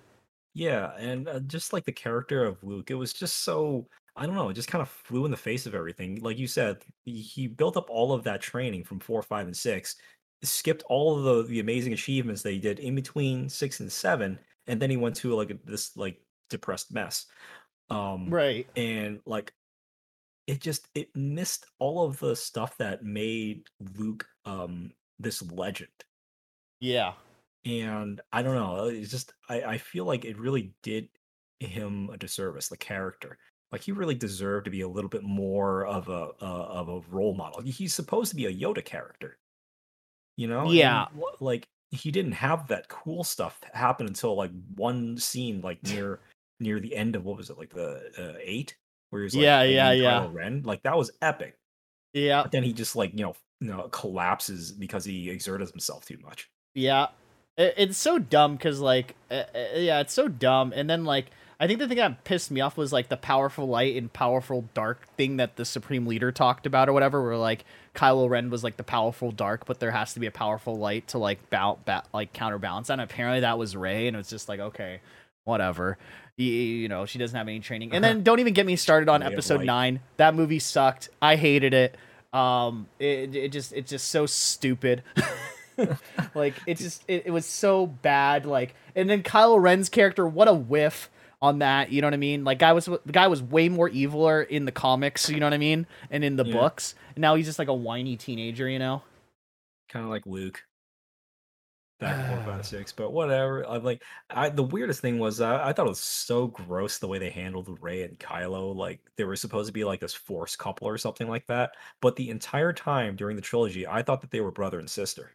Yeah. And uh, just like the character of Luke, it was just so, I don't know, it just kind of flew in the face of everything. Like you said, he built up all of that training from four, five, and six, skipped all of the, the amazing achievements that he did in between six and seven. And then he went to like this like depressed mess. Um, right. And like, it just, it missed all of the stuff that made Luke um, this legend. Yeah. And I don't know, it's just, I, I feel like it really did him a disservice, the character. Like, he really deserved to be a little bit more of a uh, of a role model. He's supposed to be a Yoda character, you know? Yeah. And, like, he didn't have that cool stuff happen until, like, one scene, like, near near the end of, what was it, like, the uh, eight? Where he was, like, yeah, yeah, yeah. Kylo Ren. Like, that was epic. Yeah. But then he just, like, you know, you know collapses because he exerted himself too much. Yeah. It's so dumb because, like, uh, yeah, it's so dumb. And then, like, I think the thing that pissed me off was, like, the powerful light and powerful dark thing that the Supreme Leader talked about or whatever, where, like, Kylo Ren was, like, the powerful dark, but there has to be a powerful light to, like, bow, bow, like counterbalance. And apparently that was Rey, and it was just like, okay, whatever. You, you know, she doesn't have any training. And then don't even get me started on episode nine. That movie sucked. I hated it. Um, it, it just it's just so stupid. Like, it just it, it was so bad. Like, and then Kylo Ren's character, what a whiff on that. You know what I mean? Like, guy was the guy was way more eviler in the comics. You know what I mean? And in the yeah. books. And now he's just like a whiny teenager. You know, kind of like Luke. Back four, five, six, but whatever. I'm like, I the weirdest thing was I, I thought it was so gross the way they handled Rey and Kylo. Like, they were supposed to be like this force couple or something like that. But the entire time during the trilogy, I thought that they were brother and sister.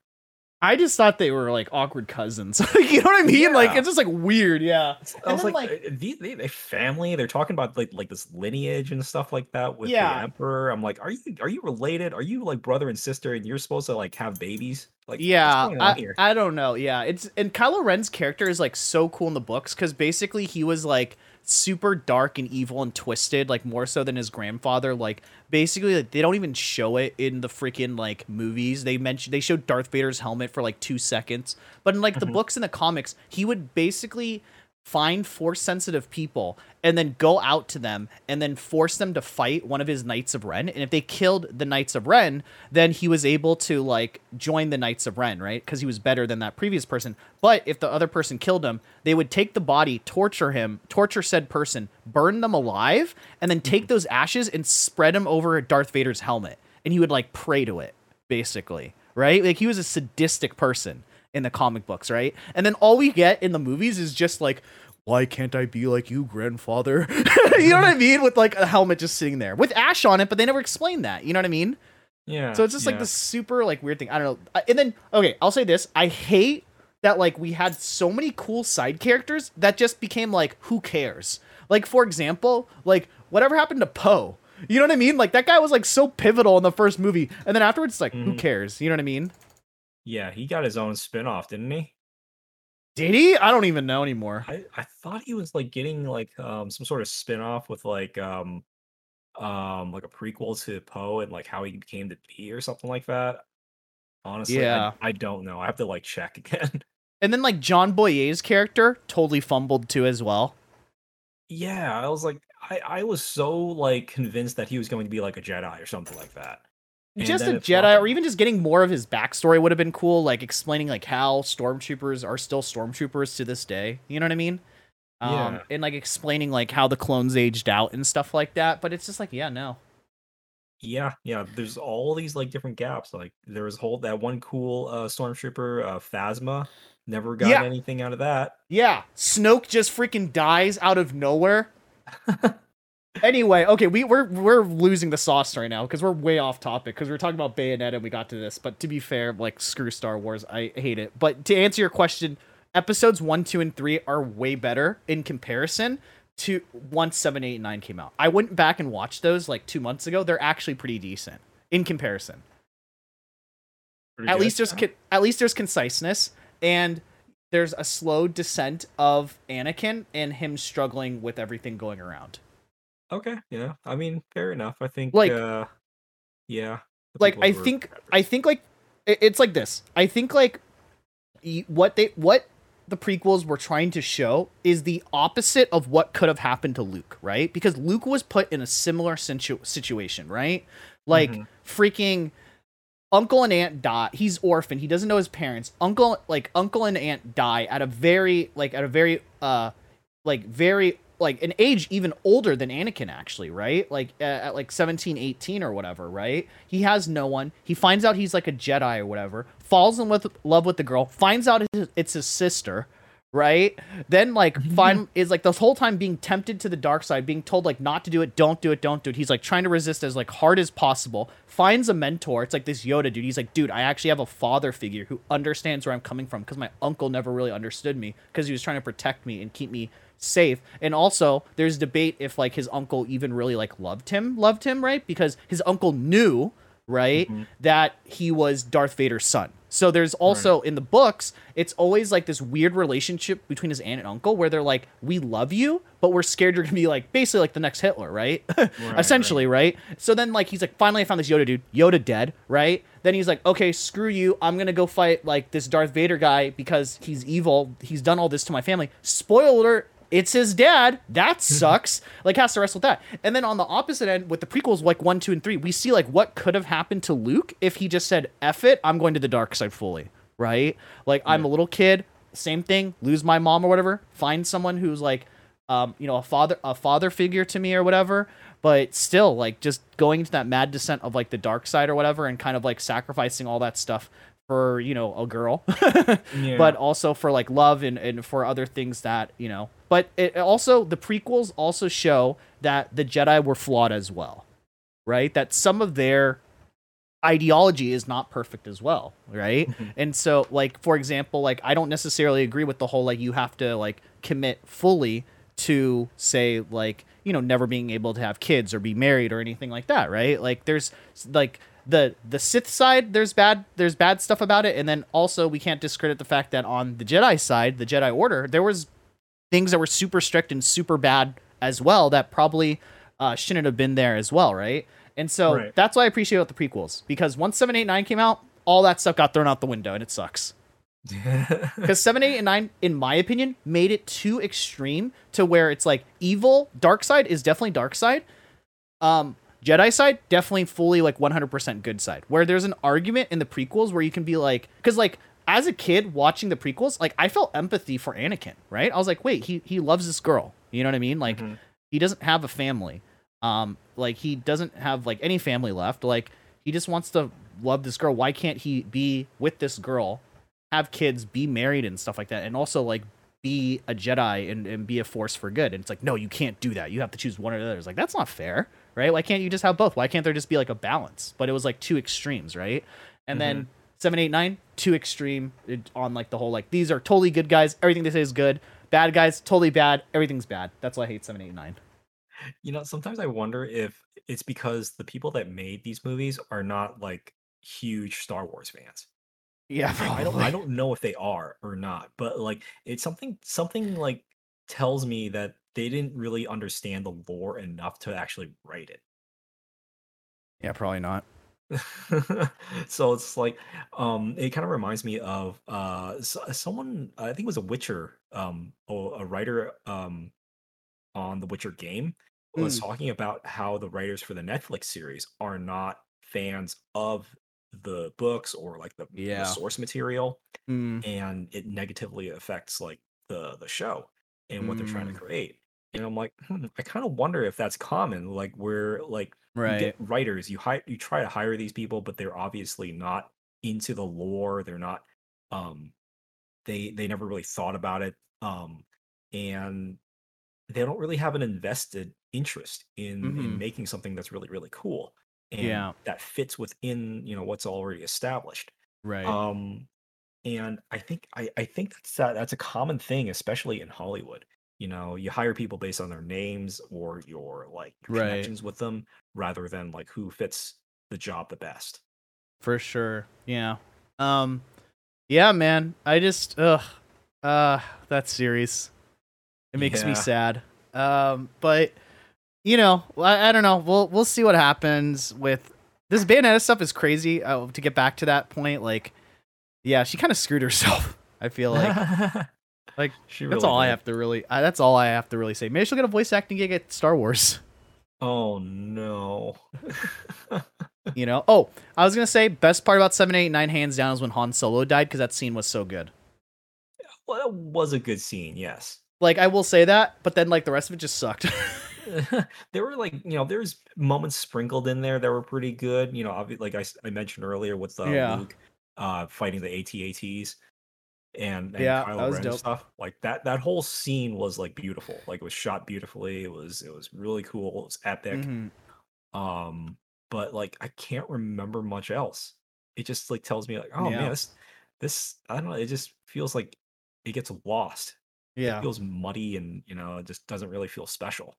I just thought they were, like, awkward cousins. You know what I mean? Yeah. Like, it's just, like, weird, yeah. I was then, like, like these, they, they family, they're talking about, like, like this lineage and stuff like that with yeah. the Emperor. I'm like, are you are you related? Are you, like, brother and sister, and you're supposed to, like, have babies? Like, yeah, what's going on I, here? I don't know, yeah. It's and Kylo Ren's character is, like, so cool in the books, because basically he was, like, super dark and evil and twisted, like, more so than his grandfather. Like, basically, like, they don't even show it in the freaking, like, movies. They mentioned they showed Darth Vader's helmet for like two seconds, but in like the mm-hmm. books and the comics, he would basically find force sensitive people and then go out to them and then force them to fight one of his Knights of Ren, and if they killed the Knights of Ren, then he was able to like join the Knights of Ren, right? Because he was better than that previous person. But if the other person killed him, they would take the body, torture him, torture said person, burn them alive, and then take those ashes and spread them over Darth Vader's helmet, and he would like pray to it, basically, right? Like, he was a sadistic person in the comic books, right? And then all we get in the movies is just like, why can't I be like you, grandfather? You know what I mean? With like a helmet just sitting there with ash on it, but they never explain that. You know what I mean? Yeah. So it's just yeah. like this super like weird thing. I don't know. And then, okay, I'll say this. I hate that like we had so many cool side characters that just became like, who cares? Like, for example, like whatever happened to Poe, you know what I mean? Like, that guy was like so pivotal in the first movie. And then afterwards, it's like, mm-hmm. who cares? You know what I mean? Yeah, he got his own spinoff, didn't he? Did he? I don't even know anymore. I, I thought he was like getting like um some sort of spinoff with like um um like a prequel to Poe and like how he became the bee or something like that. Honestly, yeah. I, I don't know. I have to like check again. And then like John Boyea's character totally fumbled too as well. Yeah, I was like, I, I was so like convinced that he was going to be like a Jedi or something like that. And just a Jedi, like, or even just getting more of his backstory would have been cool, like explaining like how stormtroopers are still stormtroopers to this day. You know what I mean? Yeah. Um, and like explaining like how the clones aged out and stuff like that. But it's just like, yeah, no. Yeah, yeah. There's all these like different gaps. Like there was whole that one cool uh, stormtrooper, uh, Phasma. Never got yeah. anything out of that. Yeah, Snoke just freaking dies out of nowhere. Anyway, okay, we, we're we're losing the sauce right now because we're way off topic because we were talking about Bayonetta and we got to this. But to be fair, like, screw Star Wars. I hate it. But to answer your question, episodes one, two, and three are way better in comparison to once seven, eight, and nine came out. I went back and watched those like two months ago. They're actually pretty decent in comparison. Pretty at good. least there's at least there's conciseness, and there's a slow descent of Anakin and him struggling with everything going around. Okay, yeah. I mean, fair enough. I think, like, uh, yeah. like I think I think like it's like this. I think like what they what the prequels were trying to show is the opposite of what could have happened to Luke, right? Because Luke was put in a similar situ- situation, right? Like mm-hmm. freaking uncle and aunt die. He's orphaned. He doesn't know his parents. Uncle like uncle and aunt die at a very like at a very uh like very like an age even older than Anakin, actually, right? Like uh, at like seventeen, eighteen or whatever, right? He has no one. He finds out he's like a Jedi or whatever, falls in with, love with the girl, finds out it's his sister, right? Then like find is like this whole time being tempted to the dark side, being told like not to do it, don't do it, don't do it. He's like trying to resist as like hard as possible, finds a mentor. It's like this Yoda dude. He's like, dude, I actually have a father figure who understands where I'm coming from, because my uncle never really understood me because he was trying to protect me and keep me safe. And also there's debate if like his uncle even really like loved him loved him, right? Because his uncle knew, right, mm-hmm. that he was Darth Vader's son. So there's also right. in the books it's always like this weird relationship between his aunt and uncle where they're like, we love you, but we're scared you're gonna be like basically like the next Hitler, right? right essentially right. right So then like he's like, finally I found this Yoda dude, Yoda dead, right? Then he's like, okay, screw you, I'm gonna go fight like this Darth Vader guy because he's evil, he's done all this to my family. Spoiler, it's his dad. That sucks. Like, has to wrestle with that. And then on the opposite end, with the prequels, like one, two, and three, we see like what could have happened to Luke if he just said, F it, I'm going to the dark side fully, right? Like, yeah. I'm a little kid, same thing, lose my mom or whatever, find someone who's like, um, you know, a father, a father figure to me or whatever, but still like just going into that mad descent of like the dark side or whatever, and kind of like sacrificing all that stuff for, you know, a girl, yeah. but also for like love and, and for other things that, you know. But it also, the prequels also show that the Jedi were flawed as well, right? That some of their ideology is not perfect as well, right? Mm-hmm. And so, like, for example, like, I don't necessarily agree with the whole, like, you have to, like, commit fully to, say, like, you know, never being able to have kids or be married or anything like that, right? Like, there's, like... the the Sith side, there's bad there's bad stuff about it, and then also we can't discredit the fact that on the Jedi side, the Jedi Order, there was things that were super strict and super bad as well that probably uh shouldn't have been there as well, right? And so right. that's why I appreciate about the prequels, because once seven, eight, nine came out, all that stuff got thrown out the window, and it sucks because seven, eight, and nine, in my opinion, made it too extreme to where it's like evil, dark side is definitely dark side, um Jedi side, definitely fully, like, one hundred percent good side. Where there's an argument in the prequels where you can be like... Because, like, as a kid watching the prequels, like, I felt empathy for Anakin, right? I was like, wait, he, he loves this girl. You know what I mean? Like, mm-hmm. he doesn't have a family. Um, like, he doesn't have, like, any family left. Like, he just wants to love this girl. Why can't he be with this girl, have kids, be married and stuff like that? And also, like... be a Jedi and, and be a force for good. And it's like, no, you can't do that. You have to choose one or the other. It's like, that's not fair, right? Why can't you just have both? Why can't there just be like a balance? But it was like two extremes, right? And mm-hmm. then seven, eight, nine, two extreme on like the whole, like, these are totally good guys. Everything they say is good. Bad guys, totally bad. Everything's bad. That's why I hate seven, eight, nine. You know, sometimes I wonder if it's because the people that made these movies are not like huge Star Wars fans. Yeah, probably. I don't. I don't know if they are or not, but like, it's something. Something like tells me that they didn't really understand the lore enough to actually write it. Yeah, probably not. So it's like, um, it kind of reminds me of uh, so, someone. I think it was a Witcher, um, a writer, um, on the Witcher game was mm. talking about how the writers for the Netflix series are not fans of the books or like the, yeah. the source material, mm. and it negatively affects like the the show and what mm. they're trying to create. And I'm like, hmm, I kind of wonder if that's common, like where like right. you get writers, you hire, you try to hire these people, but they're obviously not into the lore. They're not, um, they they never really thought about it, um, and they don't really have an invested interest in, mm-hmm. in making something that's really really cool. And yeah. that fits within, you know, what's already established. Right. Um, and I think I, I think that's that, that's a common thing, especially in Hollywood. You know, you hire people based on their names or your like right. connections with them, rather than like who fits the job the best. For sure. Yeah. Um, yeah, man. I just ugh, uh, that series. It makes yeah. me sad. Um, but. You know, I, I don't know. We'll we'll see what happens with This Bayonetta stuff is crazy. Uh, to get back to that point, like, yeah, she kind of screwed herself. I feel like, like she really that's all did. I have to really. Uh, that's all I have to really say. Maybe she'll get a voice acting gig at Star Wars. Oh no. You know. Oh, I was gonna say best part about seven, eight, nine hands down is when Han Solo died, because that scene was so good. Well, that was a good scene. Yes. Like, I will say that, but then like the rest of it just sucked. There were, like, you know, there's moments sprinkled in there that were pretty good. You know, obviously, like I, I mentioned earlier, with the yeah. Luke uh, fighting the A T A Ts and, and yeah, Kylo Ren and stuff. Like that, that whole scene was like beautiful. Like, it was shot beautifully. It was, it was really cool. It was epic. Mm-hmm. Um, but like, I can't remember much else. It just like tells me like, oh yeah. man, this, this, I don't know. It just feels like it gets lost. Yeah, it feels muddy, and you know, it just doesn't really feel special.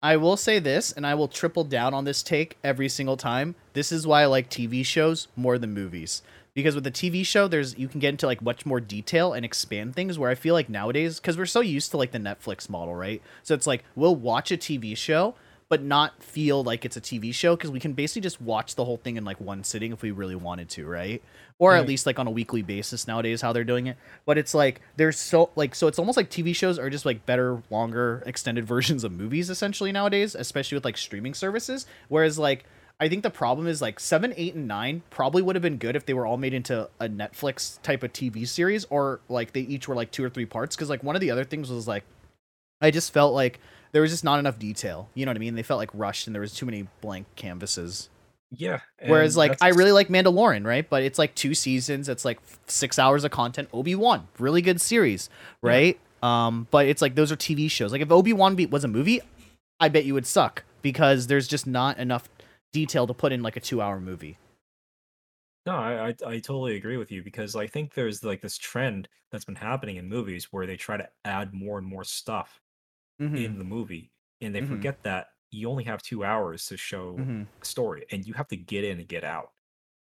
I will say this, and I will triple down on this take every single time. This is why I like T V shows more than movies, because with a T V show, there's you can get into like much more detail and expand things, where I feel like nowadays, because we're so used to like the Netflix model, right? So it's like we'll watch a T V show, but not feel like it's a T V show, because we can basically just watch the whole thing in like one sitting if we really wanted to, right? Or mm-hmm. at least like on a weekly basis nowadays, how they're doing it. But it's like there's so like so it's almost like T V shows are just like better, longer, extended versions of movies essentially nowadays, especially with like streaming services. Whereas like I think the problem is like seven, eight, and nine probably would have been good if they were all made into a Netflix type of T V series, or like they each were like two or three parts. Because like one of the other things was like I just felt like there was just not enough detail. You know what I mean? They felt like rushed, and there was too many blank canvases. Yeah. Whereas like I really like Mandalorian, right? But it's like two seasons. It's like six hours of content. Obi-Wan, really good series, right? Yeah. Um, but it's like those are T V shows. Like if Obi-Wan be- was a movie, I bet you would suck, because there's just not enough detail to put in like a two-hour movie. No, I, I I totally agree with you, because I think there's like this trend that's been happening in movies where they try to add more and more stuff mm-hmm. in the movie, and they mm-hmm. forget that you only have two hours to show mm-hmm. a story, and you have to get in and get out.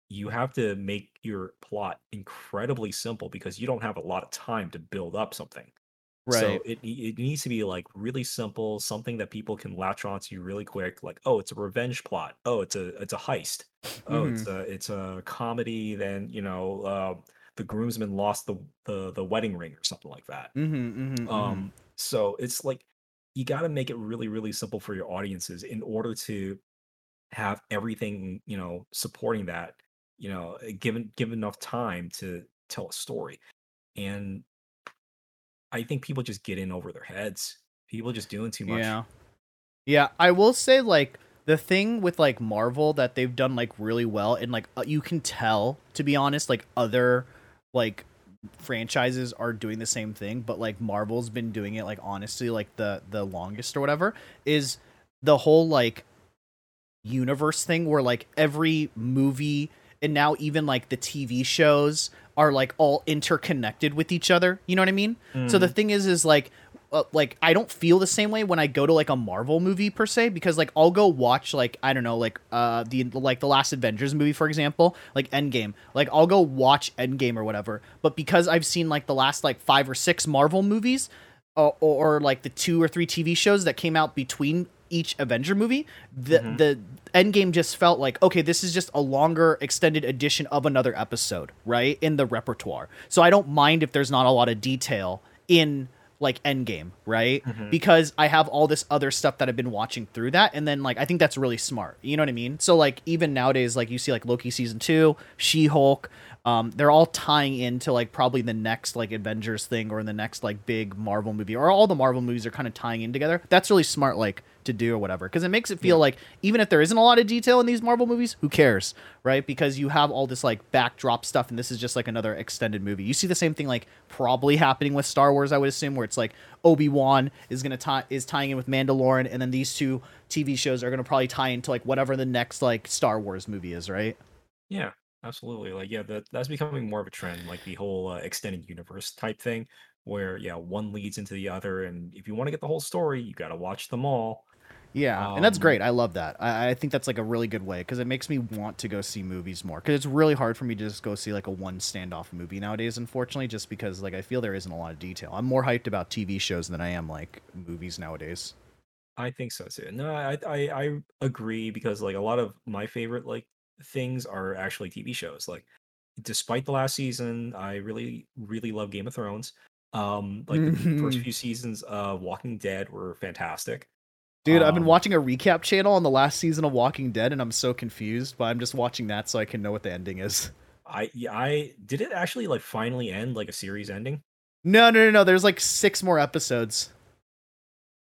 You have to make your plot incredibly simple, because you don't have a lot of time to build up something. Right. So it it needs to be like really simple, something that people can latch onto really quick. Like, oh, it's a revenge plot. Oh, it's a it's a heist. Mm-hmm. Oh, it's a it's a comedy. Then you know, uh, the groomsman lost the, the the wedding ring or something like that. Mm-hmm, mm-hmm, um. Mm-hmm. So it's like, you got to make it really, really simple for your audiences in order to have everything, you know, supporting that, you know, given given enough time to tell a story. And I think people just get in over their heads. People just doing too much. Yeah, yeah. I will say, like, the thing with like Marvel that they've done like really well, and like you can tell, to be honest, like other like franchises are doing the same thing, but like Marvel's been doing it like honestly like the the longest or whatever, is the whole like universe thing, where like every movie and now even like the T V shows are like all interconnected with each other, you know what I mean? Mm. So the thing is is like uh, like I don't feel the same way when I go to like a Marvel movie per se, because like I'll go watch like I don't know like uh the like the last Avengers movie, for example, like Endgame. Like I'll go watch Endgame or whatever, but because I've seen like the last like five or six Marvel movies uh, or, or like the two or three T V shows that came out between each Avenger movie, the mm-hmm. the Endgame just felt like, okay, this is just a longer extended edition of another episode, right, in the repertoire. So I don't mind if there's not a lot of detail in like Endgame, right? Mm-hmm. Because I have all this other stuff that I've been watching through that, and then like I think that's really smart. You know what I mean? So like even nowadays, like you see like Loki season two, She-Hulk, um, they're all tying into like probably the next like Avengers thing or the next like big Marvel movie, or all the Marvel movies are kind of tying in together. That's really smart, like to do or whatever, because it makes it feel yeah. like even if there isn't a lot of detail in these Marvel movies, who cares, right? Because you have all this like backdrop stuff, and this is just like another extended movie. You see the same thing like probably happening with Star Wars, I would assume, where it's like Obi-Wan is gonna tie is tying in with Mandalorian, and then these two T V shows are gonna probably tie into like whatever the next like Star Wars movie is, right? Yeah, absolutely. Like yeah, that, that's becoming more of a trend, like the whole uh, extended universe type thing, where yeah, one leads into the other, and if you want to get the whole story, you got to watch them all. Yeah, um, and that's great. I love that. I, I think that's like a really good way, because it makes me want to go see movies more, because it's really hard for me to just go see like a one standoff movie nowadays, unfortunately, just because like I feel there isn't a lot of detail. I'm more hyped about T V shows than I am like movies nowadays. I think so too. No, I I, I agree, because like a lot of my favorite like things are actually T V shows. Like, despite the last season, I really, really love Game of Thrones. Um, like mm-hmm. the first few seasons of Walking Dead were fantastic. Dude, um, I've been watching a recap channel on the last season of Walking Dead, and I'm so confused, but I'm just watching that so I can know what the ending is. I I did it actually like finally end, like a series ending? No, no, no, no. There's like six more episodes.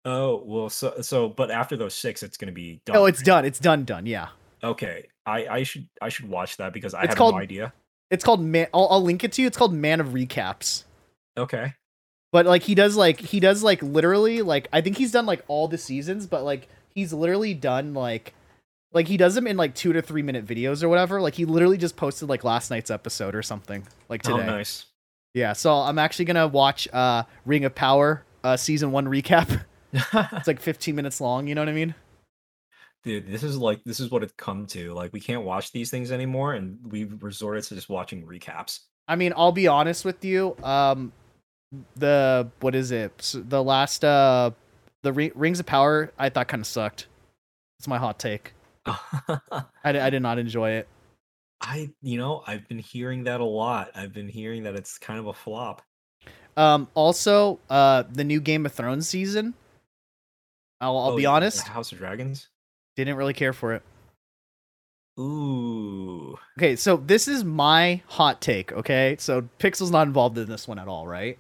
Oh, well, so, so but after those six, it's going to be done. Oh, it's right? done. It's done, done. Yeah. Okay. I, I should I should watch that because I it's have called, no idea. It's called, Man, I'll, I'll link it to you. It's called Man of Recaps. Okay. But like he does like he does like literally like I think he's done like all the seasons, but like he's literally done like like he does them in like two to three minute videos or whatever. Like he literally just posted like last night's episode or something like today. Oh, nice. Yeah. So I'm actually going to watch uh, Ring of Power uh, season one recap. It's like fifteen minutes long. You know what I mean? Dude, this is like this is what it's come to. Like, we can't watch these things anymore, and we've resorted to just watching recaps. I mean, I'll be honest with you. Um, the what is it? So the last uh, the Re- Rings of Power, I thought kind of sucked. It's my hot take. I, I did not enjoy it. I, you know, I've been hearing that a lot. I've been hearing that it's kind of a flop. Um, also, uh, the new Game of Thrones season. I'll, I'll oh, be honest. House of Dragons. Didn't really care for it. Ooh. Okay, so this is my hot take, okay? So Pixel's not involved in this one at all, right?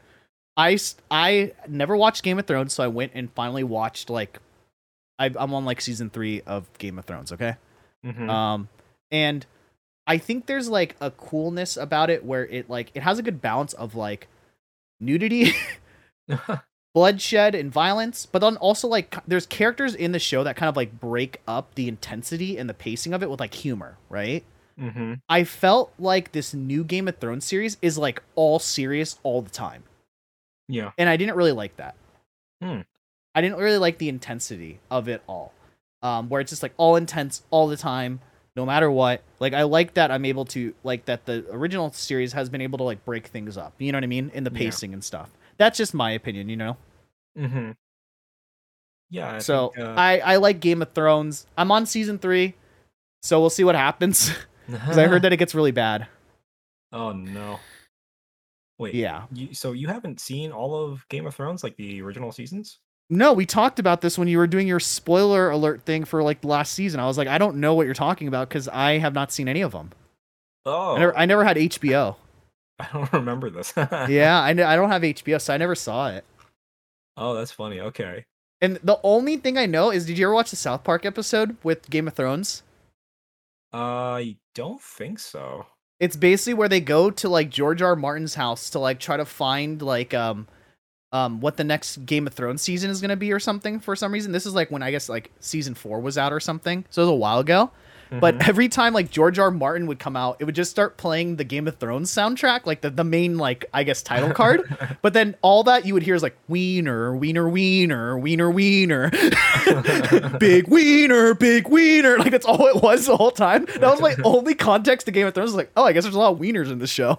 I, I never watched Game of Thrones, so I went and finally watched, like... I've, I'm on, like, season three of Game of Thrones, okay? Mm-hmm. Um, and I think there's, like, a coolness about it where it, like... It has a good balance of, like, nudity... bloodshed and violence, but then also like there's characters in the show that kind of like break up the intensity and the pacing of it with like humor, right? Mm-hmm. I felt like this new Game of Thrones series is like all serious all the time. Yeah. And I didn't really like that. Hmm. I didn't really like the intensity of it all. Um, where it's just like all intense all the time, no matter what. Like I like that I'm able to like that the original series has been able to like break things up. You know what I mean? In the pacing yeah. and stuff. That's just my opinion, you know? Mm-hmm. Yeah. I so think, uh... I, I like Game of Thrones. I'm on season three, so we'll see what happens. Because I heard that it gets really bad. Oh, no. Wait. Yeah. You, so you haven't seen all of Game of Thrones, like the original seasons? No, we talked about this when you were doing your spoiler alert thing for like the last season. I was like, I don't know what you're talking about because I have not seen any of them. Oh. I never, I never had H B O. I don't remember this. yeah, I, I don't have H B O, so I never saw it. Oh, that's funny. Okay. And the only thing I know is, did you ever watch the South Park episode with Game of Thrones? Uh, I don't think so. It's basically where they go to like George R. R. Martin's house to like try to find like um um what the next Game of Thrones season is going to be or something for some reason. This is like when I guess like season four was out or something. So it was a while ago. But mm-hmm. every time like George R. R. Martin would come out, it would just start playing the Game of Thrones soundtrack, like the, the main, like, I guess, title card. But then all that you would hear is like wiener, wiener, wiener, wiener, wiener, big wiener, big wiener. Like that's all it was the whole time. That was my only context to Game of Thrones. I was like, oh, I guess there's a lot of wieners in this show.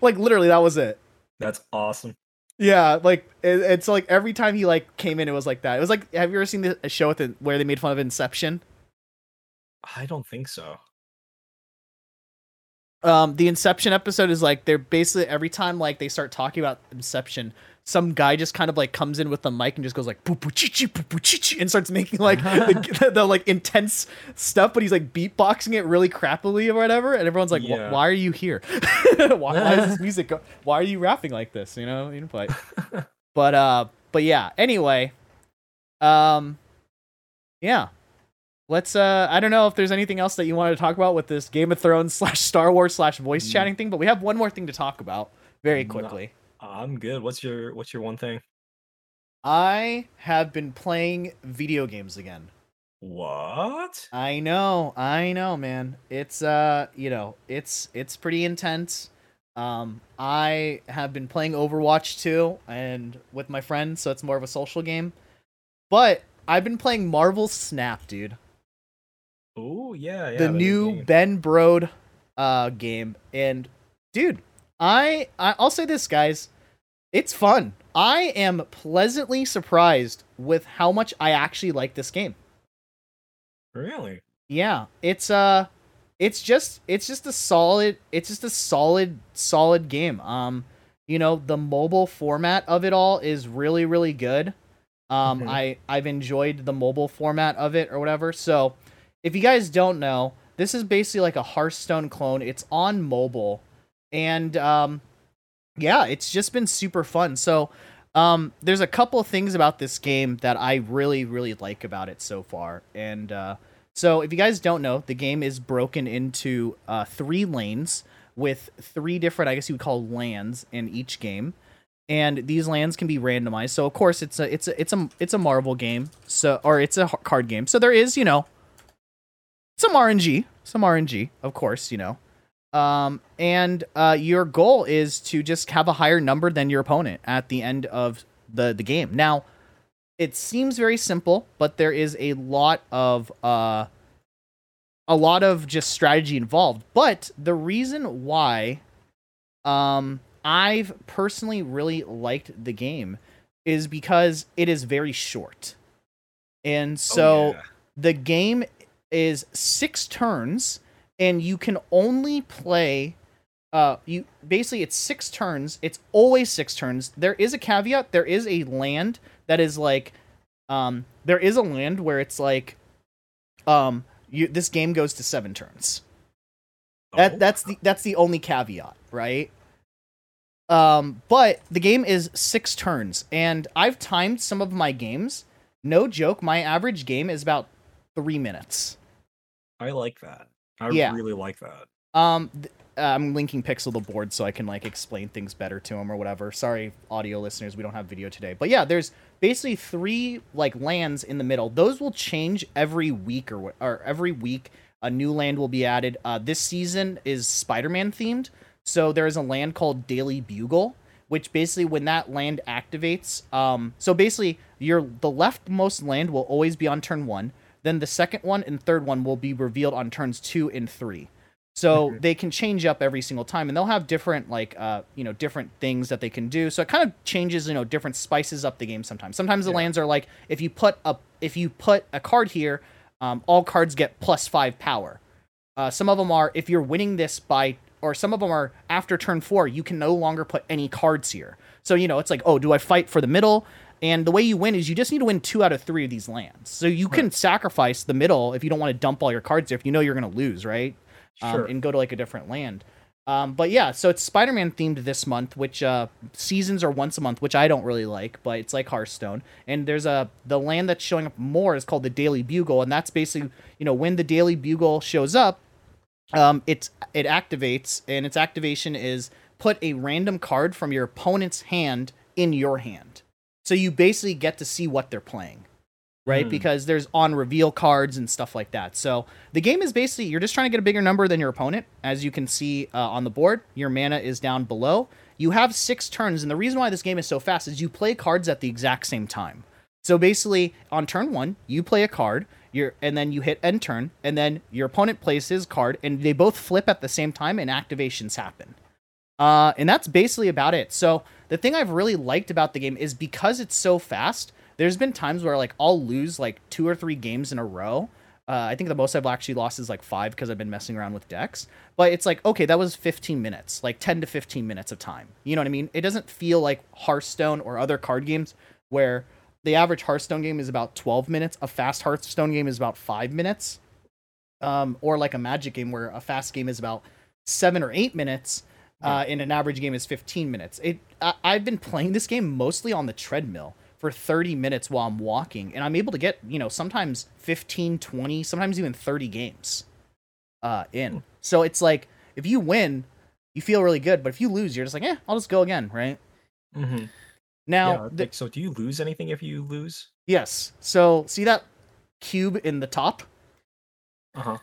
Like literally, that was it. That's awesome. Yeah, like it, it's like every time he like came in, it was like that. It was like, have you ever seen the a show with the, where they made fun of Inception? I don't think so. Um, the Inception episode is like, they're basically every time like they start talking about Inception, some guy just kind of like comes in with the mic and just goes like poo poo chi chi poo poo chi chi and starts making like the, the, the like intense stuff, but he's like beatboxing it really crappily or whatever, and everyone's like, yeah. why are you here? why, why is this music? Go- why are you rapping like this? You know, you know, like. But uh, but yeah. Anyway, um, yeah. Let's, uh, I don't know if there's anything else that you wanted to talk about with this Game of Thrones slash Star Wars slash voice chatting thing, but we have one more thing to talk about very quickly. No, I'm good. What's your, what's your one thing? I have been playing video games again. What? I know. I know, man. It's, uh, you know, it's, it's pretty intense. Um, I have been playing Overwatch too and with my friends, so it's more of a social game, but I've been playing Marvel Snap, dude. Oh, yeah, yeah. The new Ben Brode uh, game. And, dude, I, I, I'll say this, guys. It's fun. I am pleasantly surprised with how much I actually like this game. Really? Yeah. It's, uh, it's just it's just a solid it's just a solid solid game. Um, you know, the mobile format of it all is really really good. Um, mm-hmm. I I've enjoyed the mobile format of it or whatever. So, if you guys don't know, this is basically like a Hearthstone clone. It's on mobile, and um, yeah, it's just been super fun. So, um, there's a couple of things about this game that I really really like about it so far. And uh, so, if you guys don't know, the game is broken into uh, three lanes with three different, I guess you would call lands in each game. And these lands can be randomized. So of course it's a it's a it's a it's a Marvel game. So or it's a card game. So there is, you know, some R N G, some R N G, of course, you know. Um, and uh, your goal is to just have a higher number than your opponent at the end of the the game. Now, it seems very simple, but there is a lot of uh a lot of just strategy involved. But the reason why um I've personally really liked the game is because it is very short. And so oh, yeah. the game is six turns and you can only play, uh, you basically it's six turns. It's always six turns. There is a caveat. There is a land that is like, um, there is a land where it's like, um, you, this game goes to seven turns. Oh. That that's the, that's the only caveat, right? Um, but the game is six turns, and I've timed some of my games. No joke, my average game is about three minutes. I like that. I yeah. really like that. Um, th- I'm linking Pixel the board so I can like explain things better to him or whatever. Sorry, audio listeners, we don't have video today. But yeah, there's basically three like lands in the middle. Those will change every week or or every week a new land will be added. Uh, this season is Spider-Man themed. So there is a land called Daily Bugle, which basically when that land activates, um, so basically your the leftmost land will always be on turn one. Then the second one and third one will be revealed on turns two and three. So mm-hmm. they can change up every single time, and they'll have different like uh, you know different things that they can do. So it kind of changes, you know, different spices up the game sometimes. Sometimes the yeah. lands are like if you put a if you put a card here, um, all cards get plus five power. Uh, some of them are if you're winning this by or some of them are after turn four, you can no longer put any cards here. So, you know, it's like, oh, do I fight for the middle? And the way you win is you just need to win two out of three of these lands. So you right. can sacrifice the middle if you don't want to dump all your cards there, if you know you're going to lose, right? Sure. Um, and go to like a different land. Um, but yeah, so it's Spider-Man themed this month, which uh, seasons are once a month, which I don't really like, but it's like Hearthstone. And there's a the land that's showing up more is called the Daily Bugle. And that's basically, you know, when the Daily Bugle shows up, Um, it's, it activates, and its activation is put a random card from your opponent's hand in your hand. So you basically get to see what they're playing, right? Mm. Because there's on reveal cards and stuff like that. So the game is basically, you're just trying to get a bigger number than your opponent. As you can see uh, on the board, your mana is down below. You have six turns. And the reason why this game is so fast is you play cards at the exact same time. So basically on turn one, you play a card. You're, and then you hit end turn, and then your opponent plays his card, and they both flip at the same time, and activations happen. Uh, and that's basically about it. So the thing I've really liked about the game is because it's so fast, there's been times where like I'll lose like two or three games in a row. Uh, I think the most I've actually lost is like five because I've been messing around with decks. But it's like, okay, that was fifteen minutes, like ten to fifteen minutes of time. You know what I mean? It doesn't feel like Hearthstone or other card games where the average Hearthstone game is about twelve minutes. A fast Hearthstone game is about five minutes. Um, or like a Magic game where a fast game is about seven or eight minutes. Uh, and an average game is fifteen minutes. It I, I've been playing this game mostly on the treadmill for thirty minutes while I'm walking. And I'm able to get, you know, sometimes fifteen, twenty, sometimes even thirty games uh, in. So it's like, if you win, you feel really good. But if you lose, you're just like, eh, I'll just go again, right? Mm-hmm. Now, yeah, the, so do you lose anything if you lose? Yes. So see that cube in the top? Uh-huh.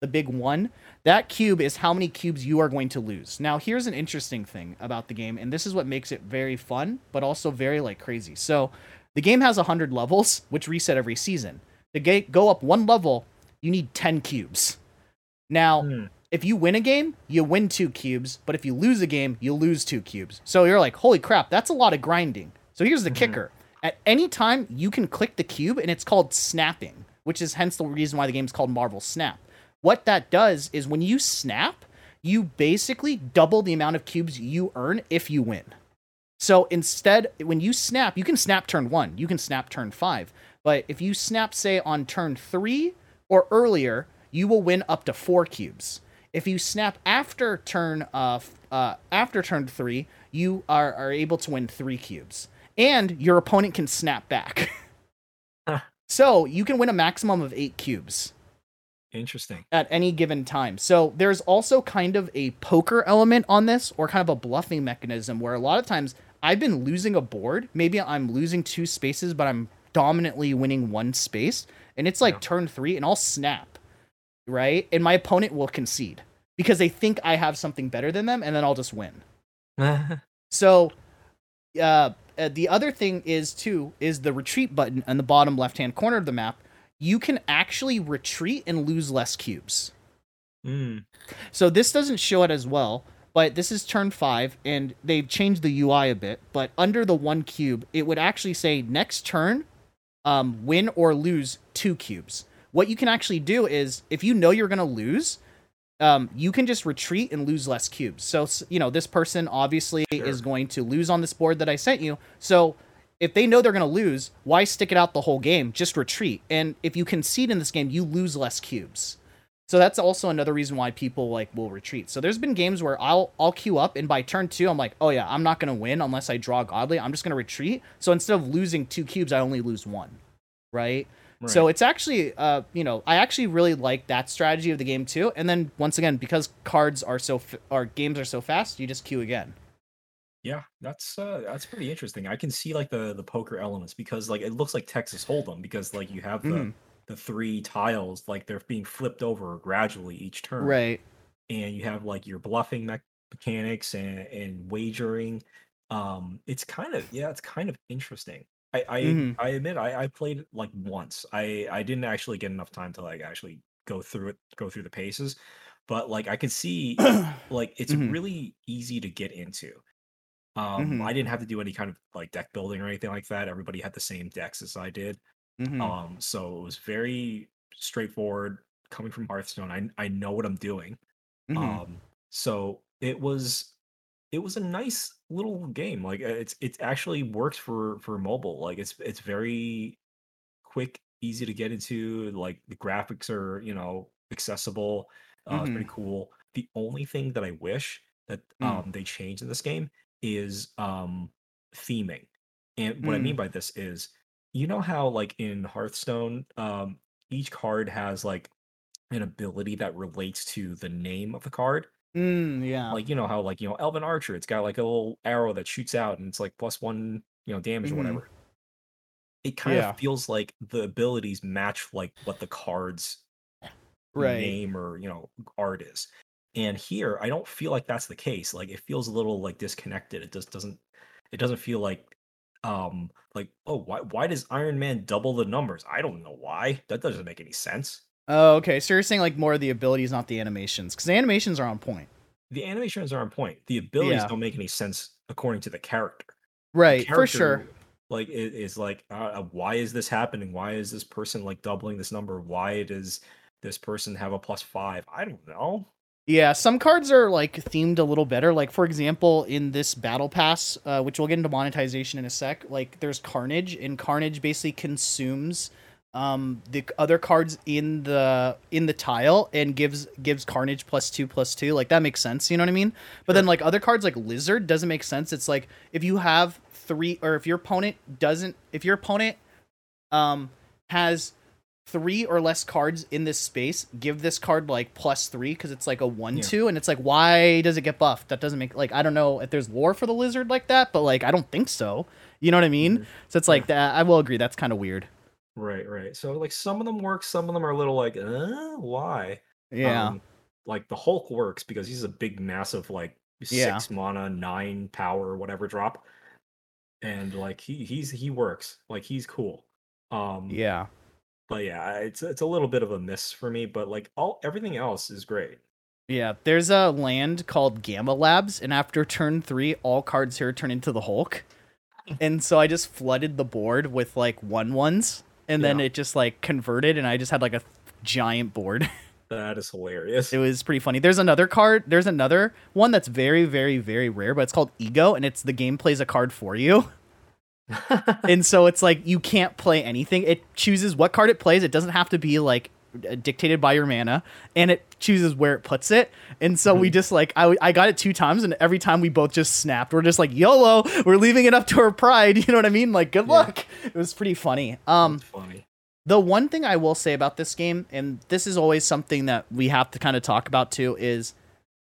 The big one? That cube is how many cubes you are going to lose. Now, here's an interesting thing about the game, and this is what makes it very fun, but also very, like, crazy. So the game has one hundred levels, which reset every season. To get, go up one level, you need ten cubes. Now, mm. if you win a game, you win two cubes. But if you lose a game, you lose two cubes. So you're like, holy crap, that's a lot of grinding. So here's the mm-hmm. kicker. At any time, you can click the cube, and it's called snapping, which is hence the reason why the game's called Marvel Snap. what that does is when you snap, you basically double the amount of cubes you earn if you win. So instead, when you snap, you can snap turn one, you can snap turn five. But if you snap, say, on turn three or earlier, you will win up to four cubes. If you snap after turn uh, uh, after turn three, you are, are able to win three cubes. And your opponent can snap back. Huh. So you can win a maximum of eight cubes. Interesting. At any given time. So there's also kind of a poker element on this, or kind of a bluffing mechanism, where a lot of times I've been losing a board. Maybe I'm losing two spaces, but I'm dominantly winning one space. And it's like yeah. turn three, and I'll snap, right? And my opponent will concede because they think I have something better than them, and then I'll just win. So uh, the other thing is, too, is the retreat button on the bottom left-hand corner of the map. You can actually retreat and lose less cubes. Mm. So this doesn't show it as well, but this is turn five, and they've changed the U I a bit. But under the one cube, it would actually say next turn, um, win or lose two cubes. What you can actually do is, if you know you're going to lose, um, you can just retreat and lose less cubes. So, you know, this person obviously sure. is going to lose on this board that I sent you. So if they know they're going to lose, why stick it out the whole game? Just retreat. And if you concede in this game, you lose less cubes. So that's also another reason why people like will retreat. So there's been games where I'll I'll queue up, and by turn two, I'm like, oh yeah, I'm not going to win unless I draw godly. I'm just going to retreat. So instead of losing two cubes, I only lose one, right? Right. So it's actually, uh, you know, I actually really like that strategy of the game too. And then once again, because cards are so, f- or games are so fast, you just queue again. Yeah, that's uh, that's pretty interesting. I can see like the, the poker elements, because like it looks like Texas Hold'em, because like you have the, mm. the three tiles, like they're being flipped over gradually each turn. Right. And you have like your bluffing me- mechanics and, and wagering. Um, it's kind of yeah, it's kind of interesting. I I, mm-hmm. I admit I, I played it like once. I, I didn't actually get enough time to like actually go through it, go through the paces, but like I could see like it's mm-hmm. really easy to get into. Um, mm-hmm. I didn't have to do any kind of like deck building or anything like that. Everybody had the same decks as I did. Mm-hmm. Um, so it was very straightforward coming from Hearthstone. I I know what I'm doing. Mm-hmm. Um, so it was it was a nice little game. Like it's it actually works for, for mobile. Like it's it's very quick, easy to get into. Like the graphics are, you know, accessible. Uh, mm-hmm. It's pretty cool. The only thing that I wish that um, mm. they changed in this game is um theming. And what mm. I mean by this is, you know how like in Hearthstone um each card has like an ability that relates to the name of the card? mm, yeah like you know how like you know Elven Archer, it's got like a little arrow that shoots out and it's like plus one you know damage mm-hmm. or whatever. It kind yeah. of feels like the abilities match like what the card's right. name or you know art is. And here, I don't feel like that's the case. Like it feels a little like disconnected. It just doesn't. It doesn't feel like, um, like oh, why why does Iron Man double the numbers? I don't know why. That doesn't make any sense. Oh, okay. So you're saying like more of the abilities, not the animations, because the animations are on point. The animations are on point. The abilities yeah. don't make any sense according to the character. Right. The character, for sure. Like it is like, uh, why is this happening? Why is this person like doubling this number? Why does this person have a plus five? I don't know. Yeah, some cards are like themed a little better. Like for example, in this battle pass, uh, which we'll get into monetization in a sec. Like there's Carnage, and Carnage basically consumes um, the other cards in the in the tile and gives gives Carnage plus two plus two. Like that makes sense, you know what I mean? But sure. then like other cards like Lizard doesn't make sense. It's like if you have three, or if your opponent doesn't, if your opponent um, has three or less cards in this space, give this card like plus three because it's like a one yeah. two, and it's like, why does it get buffed? That doesn't make, like, I don't know if there's lore for the Lizard like that, but like I don't think so, you know what I mean? Mm-hmm. So it's like that. I will agree that's kind of weird. Right right So like some of them work, some of them are a little like uh, why yeah um, like the Hulk works because he's a big massive like six yeah. mana nine power whatever drop, and like he he's he works, like he's cool. um yeah But yeah, it's it's a little bit of a miss for me. But like all everything else is great. Yeah, there's a land called Gamma Labs, and after turn three, all cards here turn into the Hulk. And so I just flooded the board with like one ones, and yeah. then it just like converted, and I just had like a giant board. That is hilarious. It was pretty funny. There's another card. There's another one that's very, very, very rare, but it's called Ego, and it's the game plays a card for you. And so it's like you can't play anything. It chooses what card it plays. It doesn't have to be like dictated by your mana, and it chooses where it puts it. And so mm-hmm. we just like I, I got it two times, and every time we both just snapped. We're just like, YOLO, we're leaving it up to our pride. You know what I mean? Like, good yeah. luck. It was pretty funny. Um, funny. The one thing I will say about this game, and this is always something that we have to kind of talk about too, is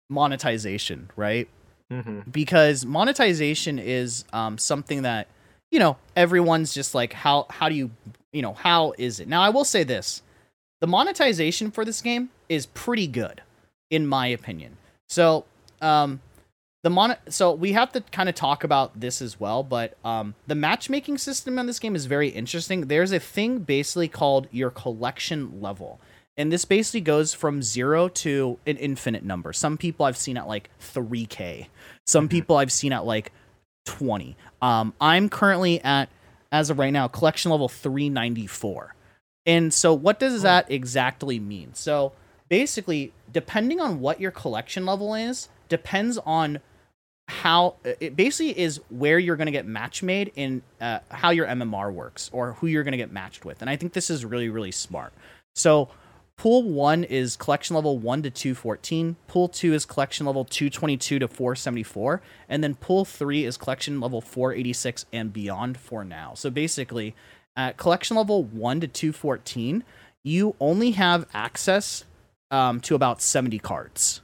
monetization, right? Mm-hmm. Because monetization is um, something that, you know, everyone's just like, how how do you, you know, how is it? Now, I will say this. The monetization for this game is pretty good, in my opinion. So um, the mon- so we have to kind of talk about this as well, but um, the matchmaking system in this game is very interesting. There's a thing basically called your collection level, and this basically goes from zero to an infinite number. Some people I've seen at like three K. Some mm-hmm. people I've seen at like twenty. Um, I'm currently at, as of right now, collection level three ninety-four. And so what does that exactly mean? So basically, depending on what your collection level is, depends on how it basically is where you're going to get match made in uh, how your M M R works or who you're going to get matched with. And I think this is really, really smart. So pool one is collection level one to two fourteen. Pool two is collection level two twenty-two to four seventy-four. And then pool three is collection level four eighty-six and beyond for now. So basically, at collection level one to two fourteen, you only have access um, to about seventy cards.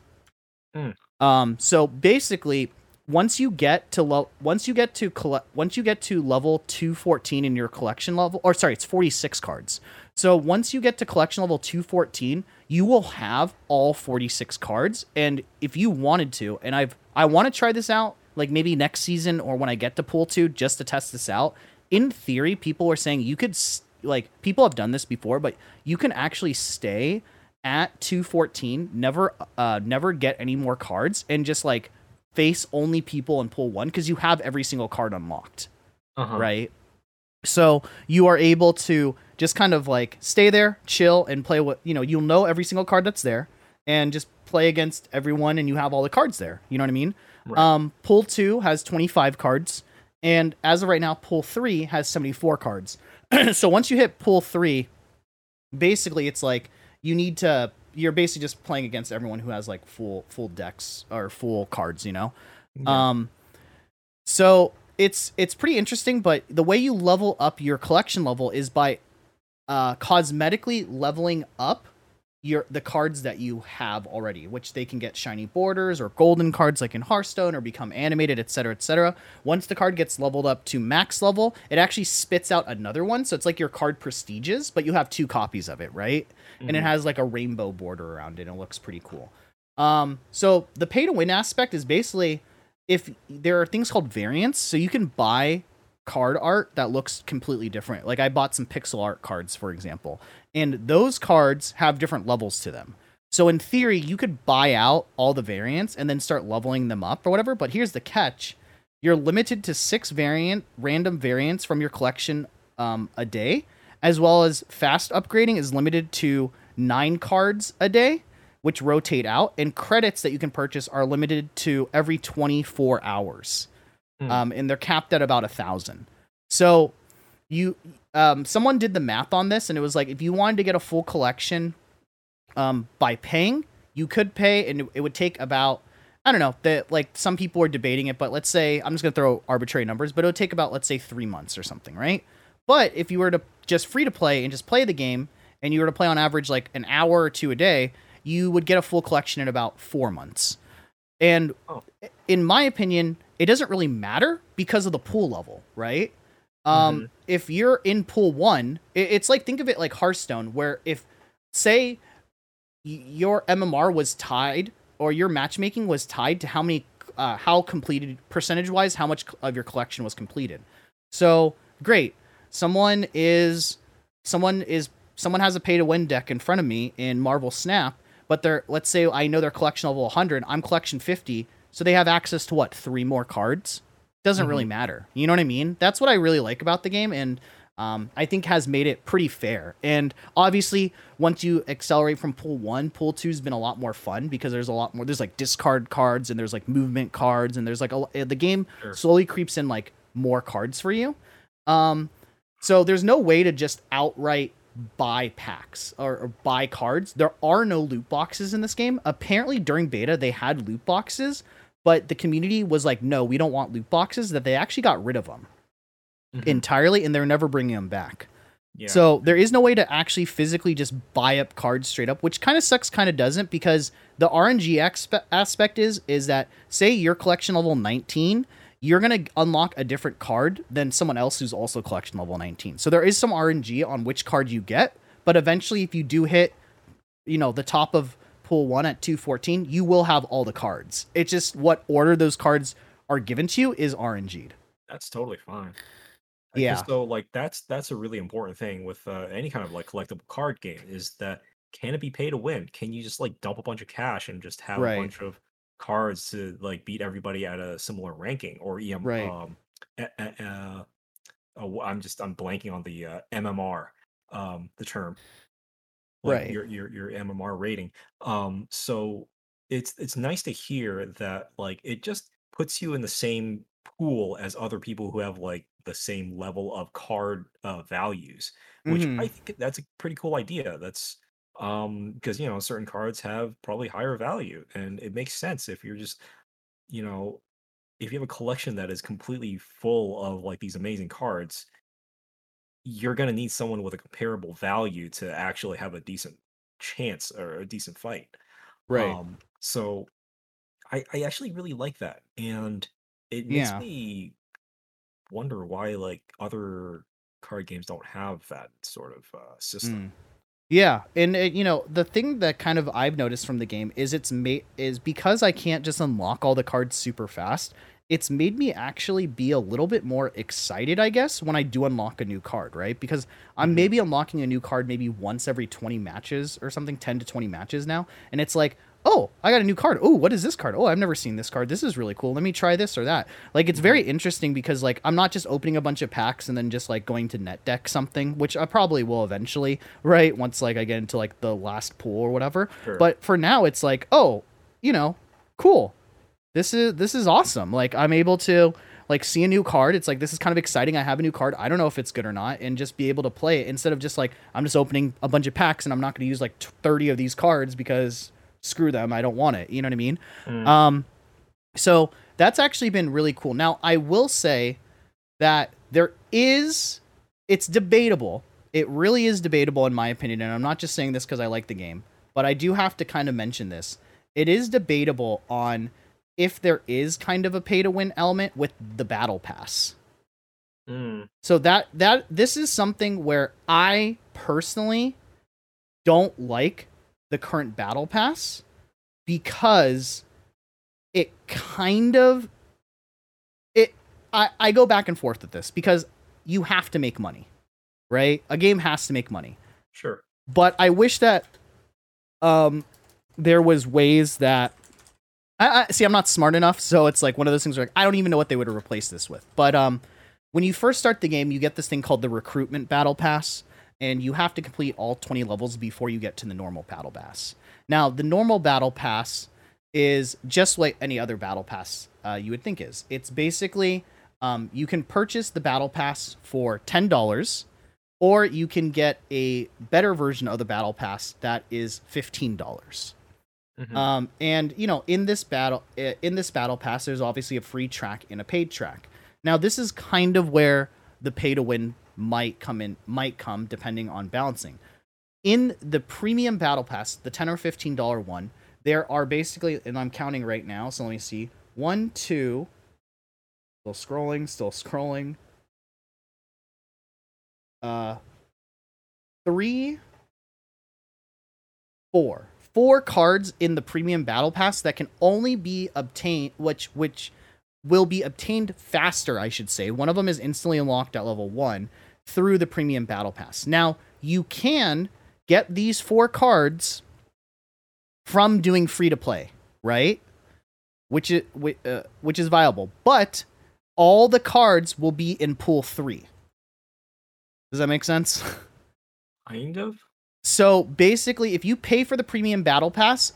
Mm. Um, so basically, once you get to lo- once you get to cole- once you get to level two fourteen in your collection level, or sorry, it's forty-six cards. So once you get to collection level two fourteen, you will have all forty-six cards. And if you wanted to, and I've I want to try this out, like maybe next season or when I get to pool two, just to test this out. In theory, people are saying you could, like, people have done this before, but you can actually stay at two fourteen, never uh, never get any more cards, and just, like, face only people in pool one, because you have every single card unlocked, uh-huh. right? So you are able to just kind of, like, stay there, chill, and play what, you know, you'll know every single card that's there, and just play against everyone, and you have all the cards there. You know what I mean? Right. Um, pool two has twenty-five cards. And as of right now, pool three has seventy-four cards. So once you hit pool three, basically it's like you need to, you're basically just playing against everyone who has like full, full decks or full cards, you know? Yeah. Um, so it's, it's pretty interesting, but the way you level up your collection level is by uh, cosmetically leveling up your, the cards that you have already, which they can get shiny borders or golden cards like in Hearthstone or become animated, et cetera, et cetera. Once the card gets leveled up to max level, it actually spits out another one. So it's like your card prestiges, but you have two copies of it, right? Mm-hmm. And it has like a rainbow border around it, and it looks pretty cool. Um, so the pay to win aspect is basically, if there are things called variants, so you can buy card art that looks completely different. Like I bought some pixel art cards, for example, and those cards have different levels to them. So in theory, you could buy out all the variants and then start leveling them up or whatever. But here's the catch. You're limited to six variant random variants from your collection um, a day, as well as fast upgrading is limited to nine cards a day, which rotate out, and credits that you can purchase are limited to every twenty-four hours. Mm. Um, and they're capped at about a thousand. So you, um, someone did the math on this, and it was like, if you wanted to get a full collection, um, by paying, you could pay, and it would take about, I don't know that like some people are debating it, but let's say I'm just going to throw arbitrary numbers, but it would take about, let's say three months or something. Right. But if you were to just free to play and just play the game, and you were to play on average, like an hour or two a day, you would get a full collection in about four months. And oh. in my opinion, it doesn't really matter because of the pool level, right? Um, mm-hmm. If you're in pool one, it's like, think of it like Hearthstone, where if, say, your M M R was tied, or your matchmaking was tied to how many, uh, how completed, percentage-wise, how much of your collection was completed. So, great. Someone is, someone is, someone has a pay-to-win deck in front of me in Marvel Snap, but they're, let's say I know their collection level one hundred, I'm collection fifty, so they have access to, what, three more cards? Doesn't mm-hmm. really matter. You know what I mean? That's what I really like about the game. And um, I think has made it pretty fair. And obviously, once you accelerate from pool one, pool two has been a lot more fun because there's a lot more, there's like discard cards and there's like movement cards and there's like a, the game sure. slowly creeps in like more cards for you. Um, so there's no way to just outright buy packs or, or buy cards. There are no loot boxes in this game. Apparently during beta, they had loot boxes, but the community was like, no, we don't want loot boxes, that they actually got rid of them mm-hmm. entirely, and they're never bringing them back. Yeah. So there is no way to actually physically just buy up cards straight up, which kind of sucks, kind of doesn't, because the R N G expe- aspect is, is that, say you're collection level nineteen, you're going to unlock a different card than someone else who's also collection level nineteen. So there is some R N G on which card you get, but eventually if you do hit, you know, the top of pool one at two fourteen, you will have all the cards. It's just what order those cards are given to you is R N G'd. That's totally fine. I yeah. So like that's that's a really important thing with uh, any kind of like collectible card game, is that can it be pay to win? Can you just like dump a bunch of cash and just have right. a bunch of cards to like beat everybody at a similar ranking, or E M? Right. Um, uh, uh, uh, I'm just I'm blanking on the uh, M M R, um, the term. Like right your, your your M M R rating, um so it's it's nice to hear that like it just puts you in the same pool as other people who have like the same level of card uh, values, which mm-hmm. I think that's a pretty cool idea. That's um because you know certain cards have probably higher value, and it makes sense if you're just you know if you have a collection that is completely full of like these amazing cards, you're going to need someone with a comparable value to actually have a decent chance or a decent fight. Right. Um, so I, I actually really like that. And it makes yeah. me wonder why like other card games don't have that sort of uh, system. Mm. Yeah. And it, you know, the thing that kind of I've noticed from the game is it's made is because I can't just unlock all the cards super fast. It's made me actually be a little bit more excited, I guess, when I do unlock a new card, right? Because I'm maybe unlocking a new card maybe once every twenty matches or something, ten to twenty matches now. And it's like, oh, I got a new card. Oh, what is this card? Oh, I've never seen this card. This is really cool. Let me try this or that. Like, it's very interesting because, like, I'm not just opening a bunch of packs and then just, like, going to net deck something, which I probably will eventually, right? Once, like, I get into, like, the last pool or whatever. Sure. But for now, it's like, oh, you know, cool. This is this is awesome. Like, I'm able to like see a new card. It's like, this is kind of exciting. I have a new card. I don't know if it's good or not, and just be able to play it instead of just like I'm just opening a bunch of packs and I'm not going to use like thirty of these cards because screw them. I don't want it. You know what I mean? Mm. Um, so that's actually been really cool. Now, I will say that there is it's debatable. It really is debatable in my opinion, and I'm not just saying this because I like the game, but I do have to kind of mention this. It is debatable on if there is kind of a pay to win element with the battle pass. Mm. So that, that this is something where I personally don't like the current battle pass because it kind of, it, I, I go back and forth with this because you have to make money, right? A game has to make money. Sure. But I wish that, um, there was ways that, I, I, see, I'm not smart enough, so it's like one of those things where like, I don't even know what they would have replaced this with. But um, when you first start the game, you get this thing called the Recruitment Battle Pass, and you have to complete all twenty levels before you get to the normal Battle Pass. Now, the normal Battle Pass is just like any other Battle Pass uh, you would think is. It's basically um, you can purchase the Battle Pass for ten dollars, or you can get a better version of the Battle Pass that is fifteen dollars. Mm-hmm. Um, and you know, in this battle, in this battle pass, there's obviously a free track and a paid track. Now, this is kind of where the pay to win might come in, might come depending on balancing. In the premium battle pass, the ten or fifteen dollars one, there are basically, and I'm counting right now. So let me see one, two, still scrolling, still scrolling. Uh, three, four. Four cards in the premium battle pass that can only be obtained, which which will be obtained faster, I should say. One of them is instantly unlocked at level one through the premium battle pass. Now, you can get these four cards from doing free to play, right? Which is uh, which is viable, but all the cards will be in pool three. Does that make sense? Kind of. So basically, if you pay for the premium battle pass,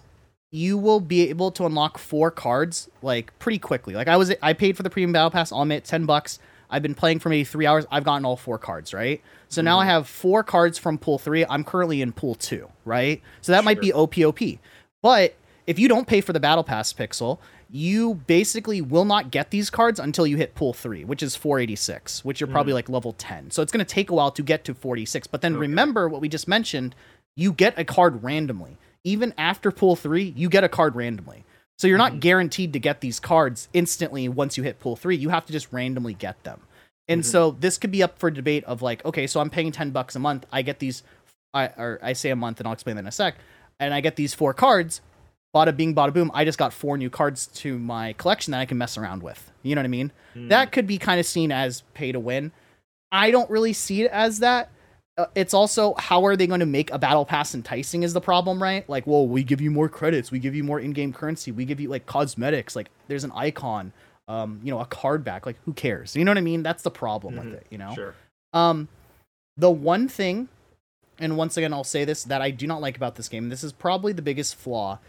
you will be able to unlock four cards like pretty quickly. Like I was, I paid for the premium battle pass. I'll admit, ten bucks. I've been playing for maybe three hours. I've gotten all four cards, right? So mm-hmm. now I have four cards from pool three. I'm currently in pool two, right? So that sure. might be O P O P. But if you don't pay for the battle pass, Pixel, you basically will not get these cards until you hit pool three, which is four eighty-six, which you're mm-hmm. probably like level ten. So it's going to take a while to get to forty-six. But then okay. remember what we just mentioned, you get a card randomly. Even after pool three, you get a card randomly. So you're not guaranteed to get these cards instantly once you hit pool three. You have to just randomly get them. And mm-hmm. so this could be up for debate of like, okay, so I'm paying ten bucks a month. I get these, I, or I say a month and I'll explain that in a sec. And I get these four cards, bada bing, bada boom. I just got four new cards to my collection that I can mess around with. You know what I mean? Mm. That could be kind of seen as pay to win. I don't really see it as that. It's also, how are they going to make a battle pass enticing is the problem, right? Like, well, we give you more credits. We give you more in-game currency. We give you like cosmetics. Like there's an icon, um, you know, a card back, like who cares? You know what I mean? That's the problem mm-hmm. with it, you know? Sure. Um, the one thing, and once again, I'll say this, that I do not like about this game, this is probably the biggest flaw,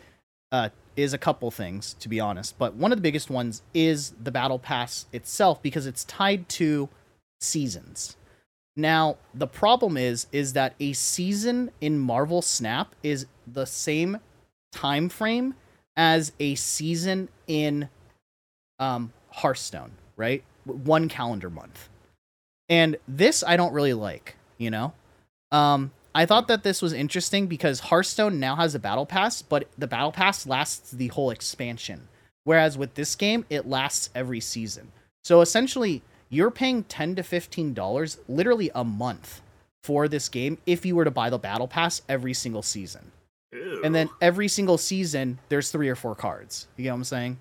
uh, is a couple things, to be honest. But one of the biggest ones is the battle pass itself, because it's tied to seasons. Now, the problem is, is that a season in Marvel Snap is the same time frame as a season in um, Hearthstone, right? One calendar month. And this I don't really like, you know? Um, I thought that this was interesting because Hearthstone now has a battle pass, but the battle pass lasts the whole expansion. Whereas with this game, it lasts every season. So essentially, you're paying ten to fifteen dollars literally a month for this game if you were to buy the battle pass every single season. Ew. And then every single season, there's three or four cards. You get what I'm saying?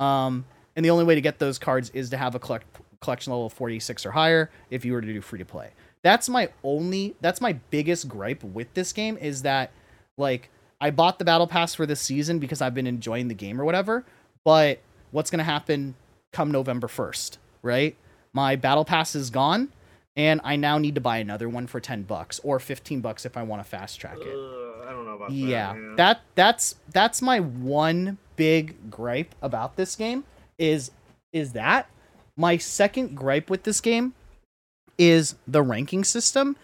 Um, and the only way to get those cards is to have a collect- collection level of forty-six or higher if you were to do free to play. That's my only, that's my biggest gripe with this game, is that like I bought the battle pass for this season because I've been enjoying the game or whatever, but what's going to happen come November first, right? My battle pass is gone, and I now need to buy another one for ten bucks or fifteen bucks if I want to fast track it. Uh, I don't know about that. Yeah, man. that that's that's my one big gripe about this game is is that. My second gripe with this game is the ranking system.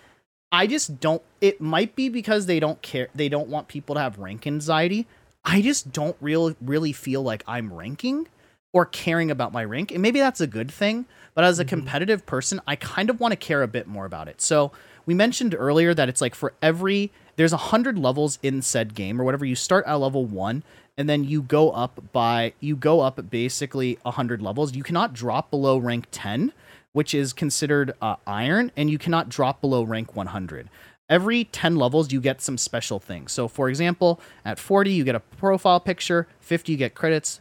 I just don't. It might be because they don't care. They don't want people to have rank anxiety. I just don't real really feel like I'm ranking or caring about my rank, and maybe that's a good thing. But as a competitive person, I kind of want to care a bit more about it. So we mentioned earlier that it's like for every, there's one hundred levels in said game or whatever. You start at level one and then you go up by, you go up basically one hundred levels. You cannot drop below rank ten, which is considered uh, iron, and you cannot drop below rank one hundred. Every ten levels, you get some special things. So for example, at forty, you get a profile picture, fifty, you get credits,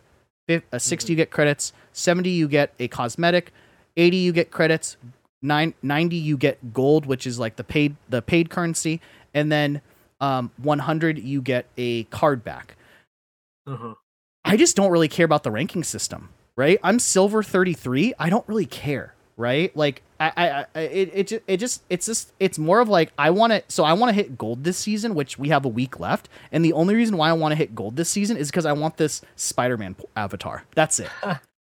sixty, you get credits, seventy, you get a cosmetic, eighty, you get credits, ninety, you get gold, which is like the paid the paid currency, and then um, one hundred, you get a card back. Uh-huh. I just don't really care about the ranking system, right? I'm silver thirty-three. I don't really care, right? Like, I, I, I it, it, just, it just, it's just, it's more of like, I want to, so I want to hit gold this season, which we have a week left. And the only reason why I want to hit gold this season is because I want this Spider-Man avatar. That's it.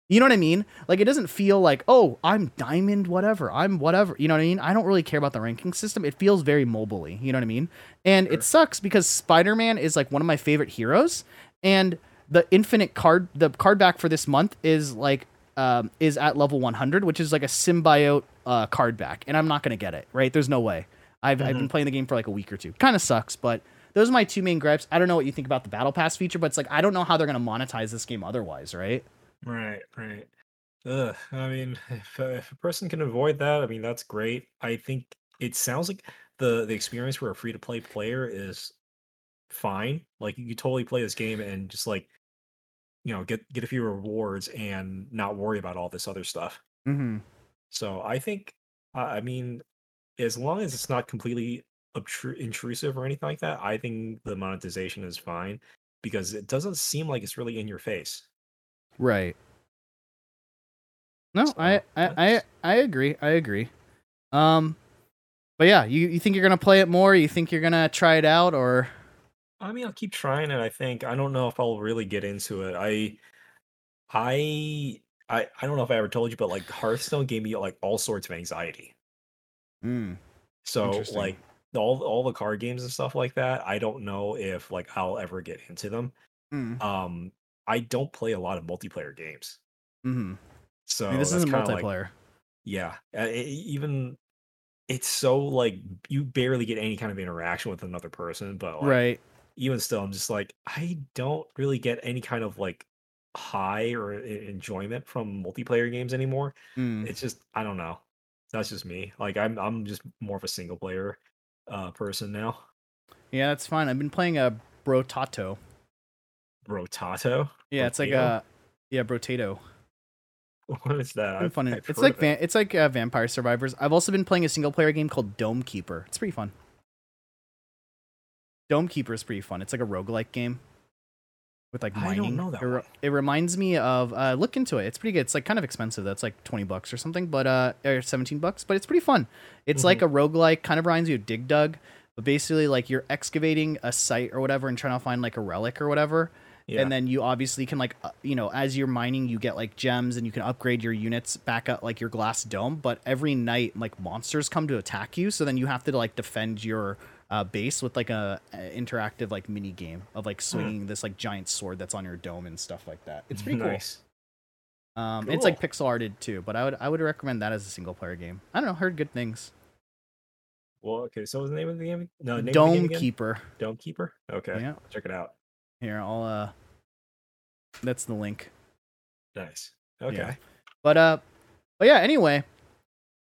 You know what I mean? Like, it doesn't feel like, oh, I'm diamond, whatever. I'm whatever. You know what I mean? I don't really care about the ranking system. It feels very mobile-y. You know what I mean? And sure. It sucks because Spider-Man is like one of my favorite heroes. And the infinite card, the card back for this month is like, um, is at level one hundred, which is like a symbiote uh, card back. And I'm not going to get it, right? There's no way. I've, mm-hmm. I've been playing the game for like a week or two. Kind of sucks, but those are my two main gripes. I don't know what you think about the Battle Pass feature, but it's like, I don't know how they're going to monetize this game otherwise, right? Right, right. Ugh, I mean, if, uh, if a person can avoid that, I mean, that's great. I think it sounds like the, the experience for a free-to-play player is fine. Like, you totally play this game and just, like, you know, get, get a few rewards and not worry about all this other stuff. Mm-hmm. So I think, uh, I mean, as long as it's not completely obtru- intrusive or anything like that, I think the monetization is fine because it doesn't seem like it's really in your face. Right. No, I, I, I, I agree. I agree. Um, But yeah, you, you think you're going to play it more? You think you're going to try it out? Or I mean, I'll keep trying it, I think. I don't know if I'll really get into it. I I I, I don't know if I ever told you, but like Hearthstone gave me like all sorts of anxiety. Mm. So like all all the card games and stuff like that, I don't know if like I'll ever get into them. Mm. Um, I don't play a lot of multiplayer games. Mm-hmm. So I mean, this isn't multiplayer. Like, yeah, it, even it's so like you barely get any kind of interaction with another person. But like, right, even still, I'm just like I don't really get any kind of like high or enjoyment from multiplayer games anymore. Mm. It's just I don't know. That's just me. Like I'm I'm just more of a single player uh, person now. Yeah, that's fine. I've been playing a Brotato. Brotato? Yeah, Brotato? It's like a yeah, Brotato. What is that? It's, funny. it's like van- it. it's like uh, Vampire Survivors. I've also been playing a single player game called Dome Keeper. It's pretty fun. Dome Keeper is pretty fun. It's like a roguelike game with like mining. I don't know that. It, re- it reminds me of uh, look into it. It's pretty good. It's like kind of expensive. That's like twenty bucks or something, but uh, or seventeen bucks. But it's pretty fun. It's mm-hmm. like a roguelike. Kind of reminds you of Dig Dug, but basically like you're excavating a site or whatever and trying to find like a relic or whatever. Yeah. And then you obviously can like, uh, you know, as you're mining, you get like gems and you can upgrade your units back up like your glass dome. But every night, like monsters come to attack you. So then you have to like defend your uh, base with like a, a interactive like mini game of like swinging mm. this like giant sword that's on your dome and stuff like that. It's pretty nice. Cool. Um, cool. It's like pixel arted too, but I would I would recommend that as a single player game. I don't know. Heard good things. Well, okay. So what's the name of the game? No, name Dome of the game again? Keeper. Dome Keeper. Okay. Yeah. Check it out. Here, I'll, uh, that's the link. Nice. Okay. Yeah. But, uh, but yeah, anyway,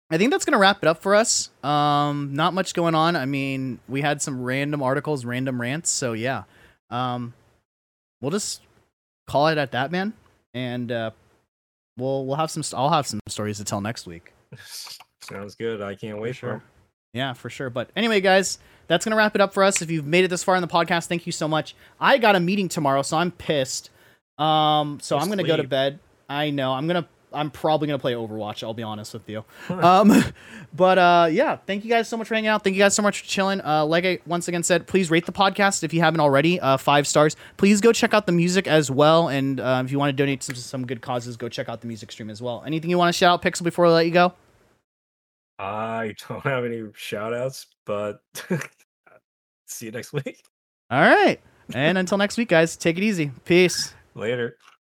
I think that's going to wrap it up for us. Um, not much going on. I mean, we had some random articles, random rants. So yeah, um, we'll just call it at that, man. And, uh, we'll, we'll have some, I'll have some stories to tell next week. Sounds good. I can't wait for it. Yeah, for sure. But anyway, guys, that's going to wrap it up for us. If you've made it this far in the podcast, thank you so much. I got a meeting tomorrow, so I'm pissed. Um, so Just I'm going to go to bed. I know. I'm going to I'm probably going to play Overwatch, I'll be honest with you. Um, but uh, yeah, thank you guys so much for hanging out. Thank you guys so much for chilling. Uh, like I once again said, please rate the podcast if you haven't already. Uh, five stars. Please go check out the music as well. And uh, if you want to donate to some, some good causes, go check out the music stream as well. Anything you want to shout out, Pixel, before I let you go? I don't have any shout-outs, but see you next week. All right. And until next week, guys, take it easy. Peace. Later.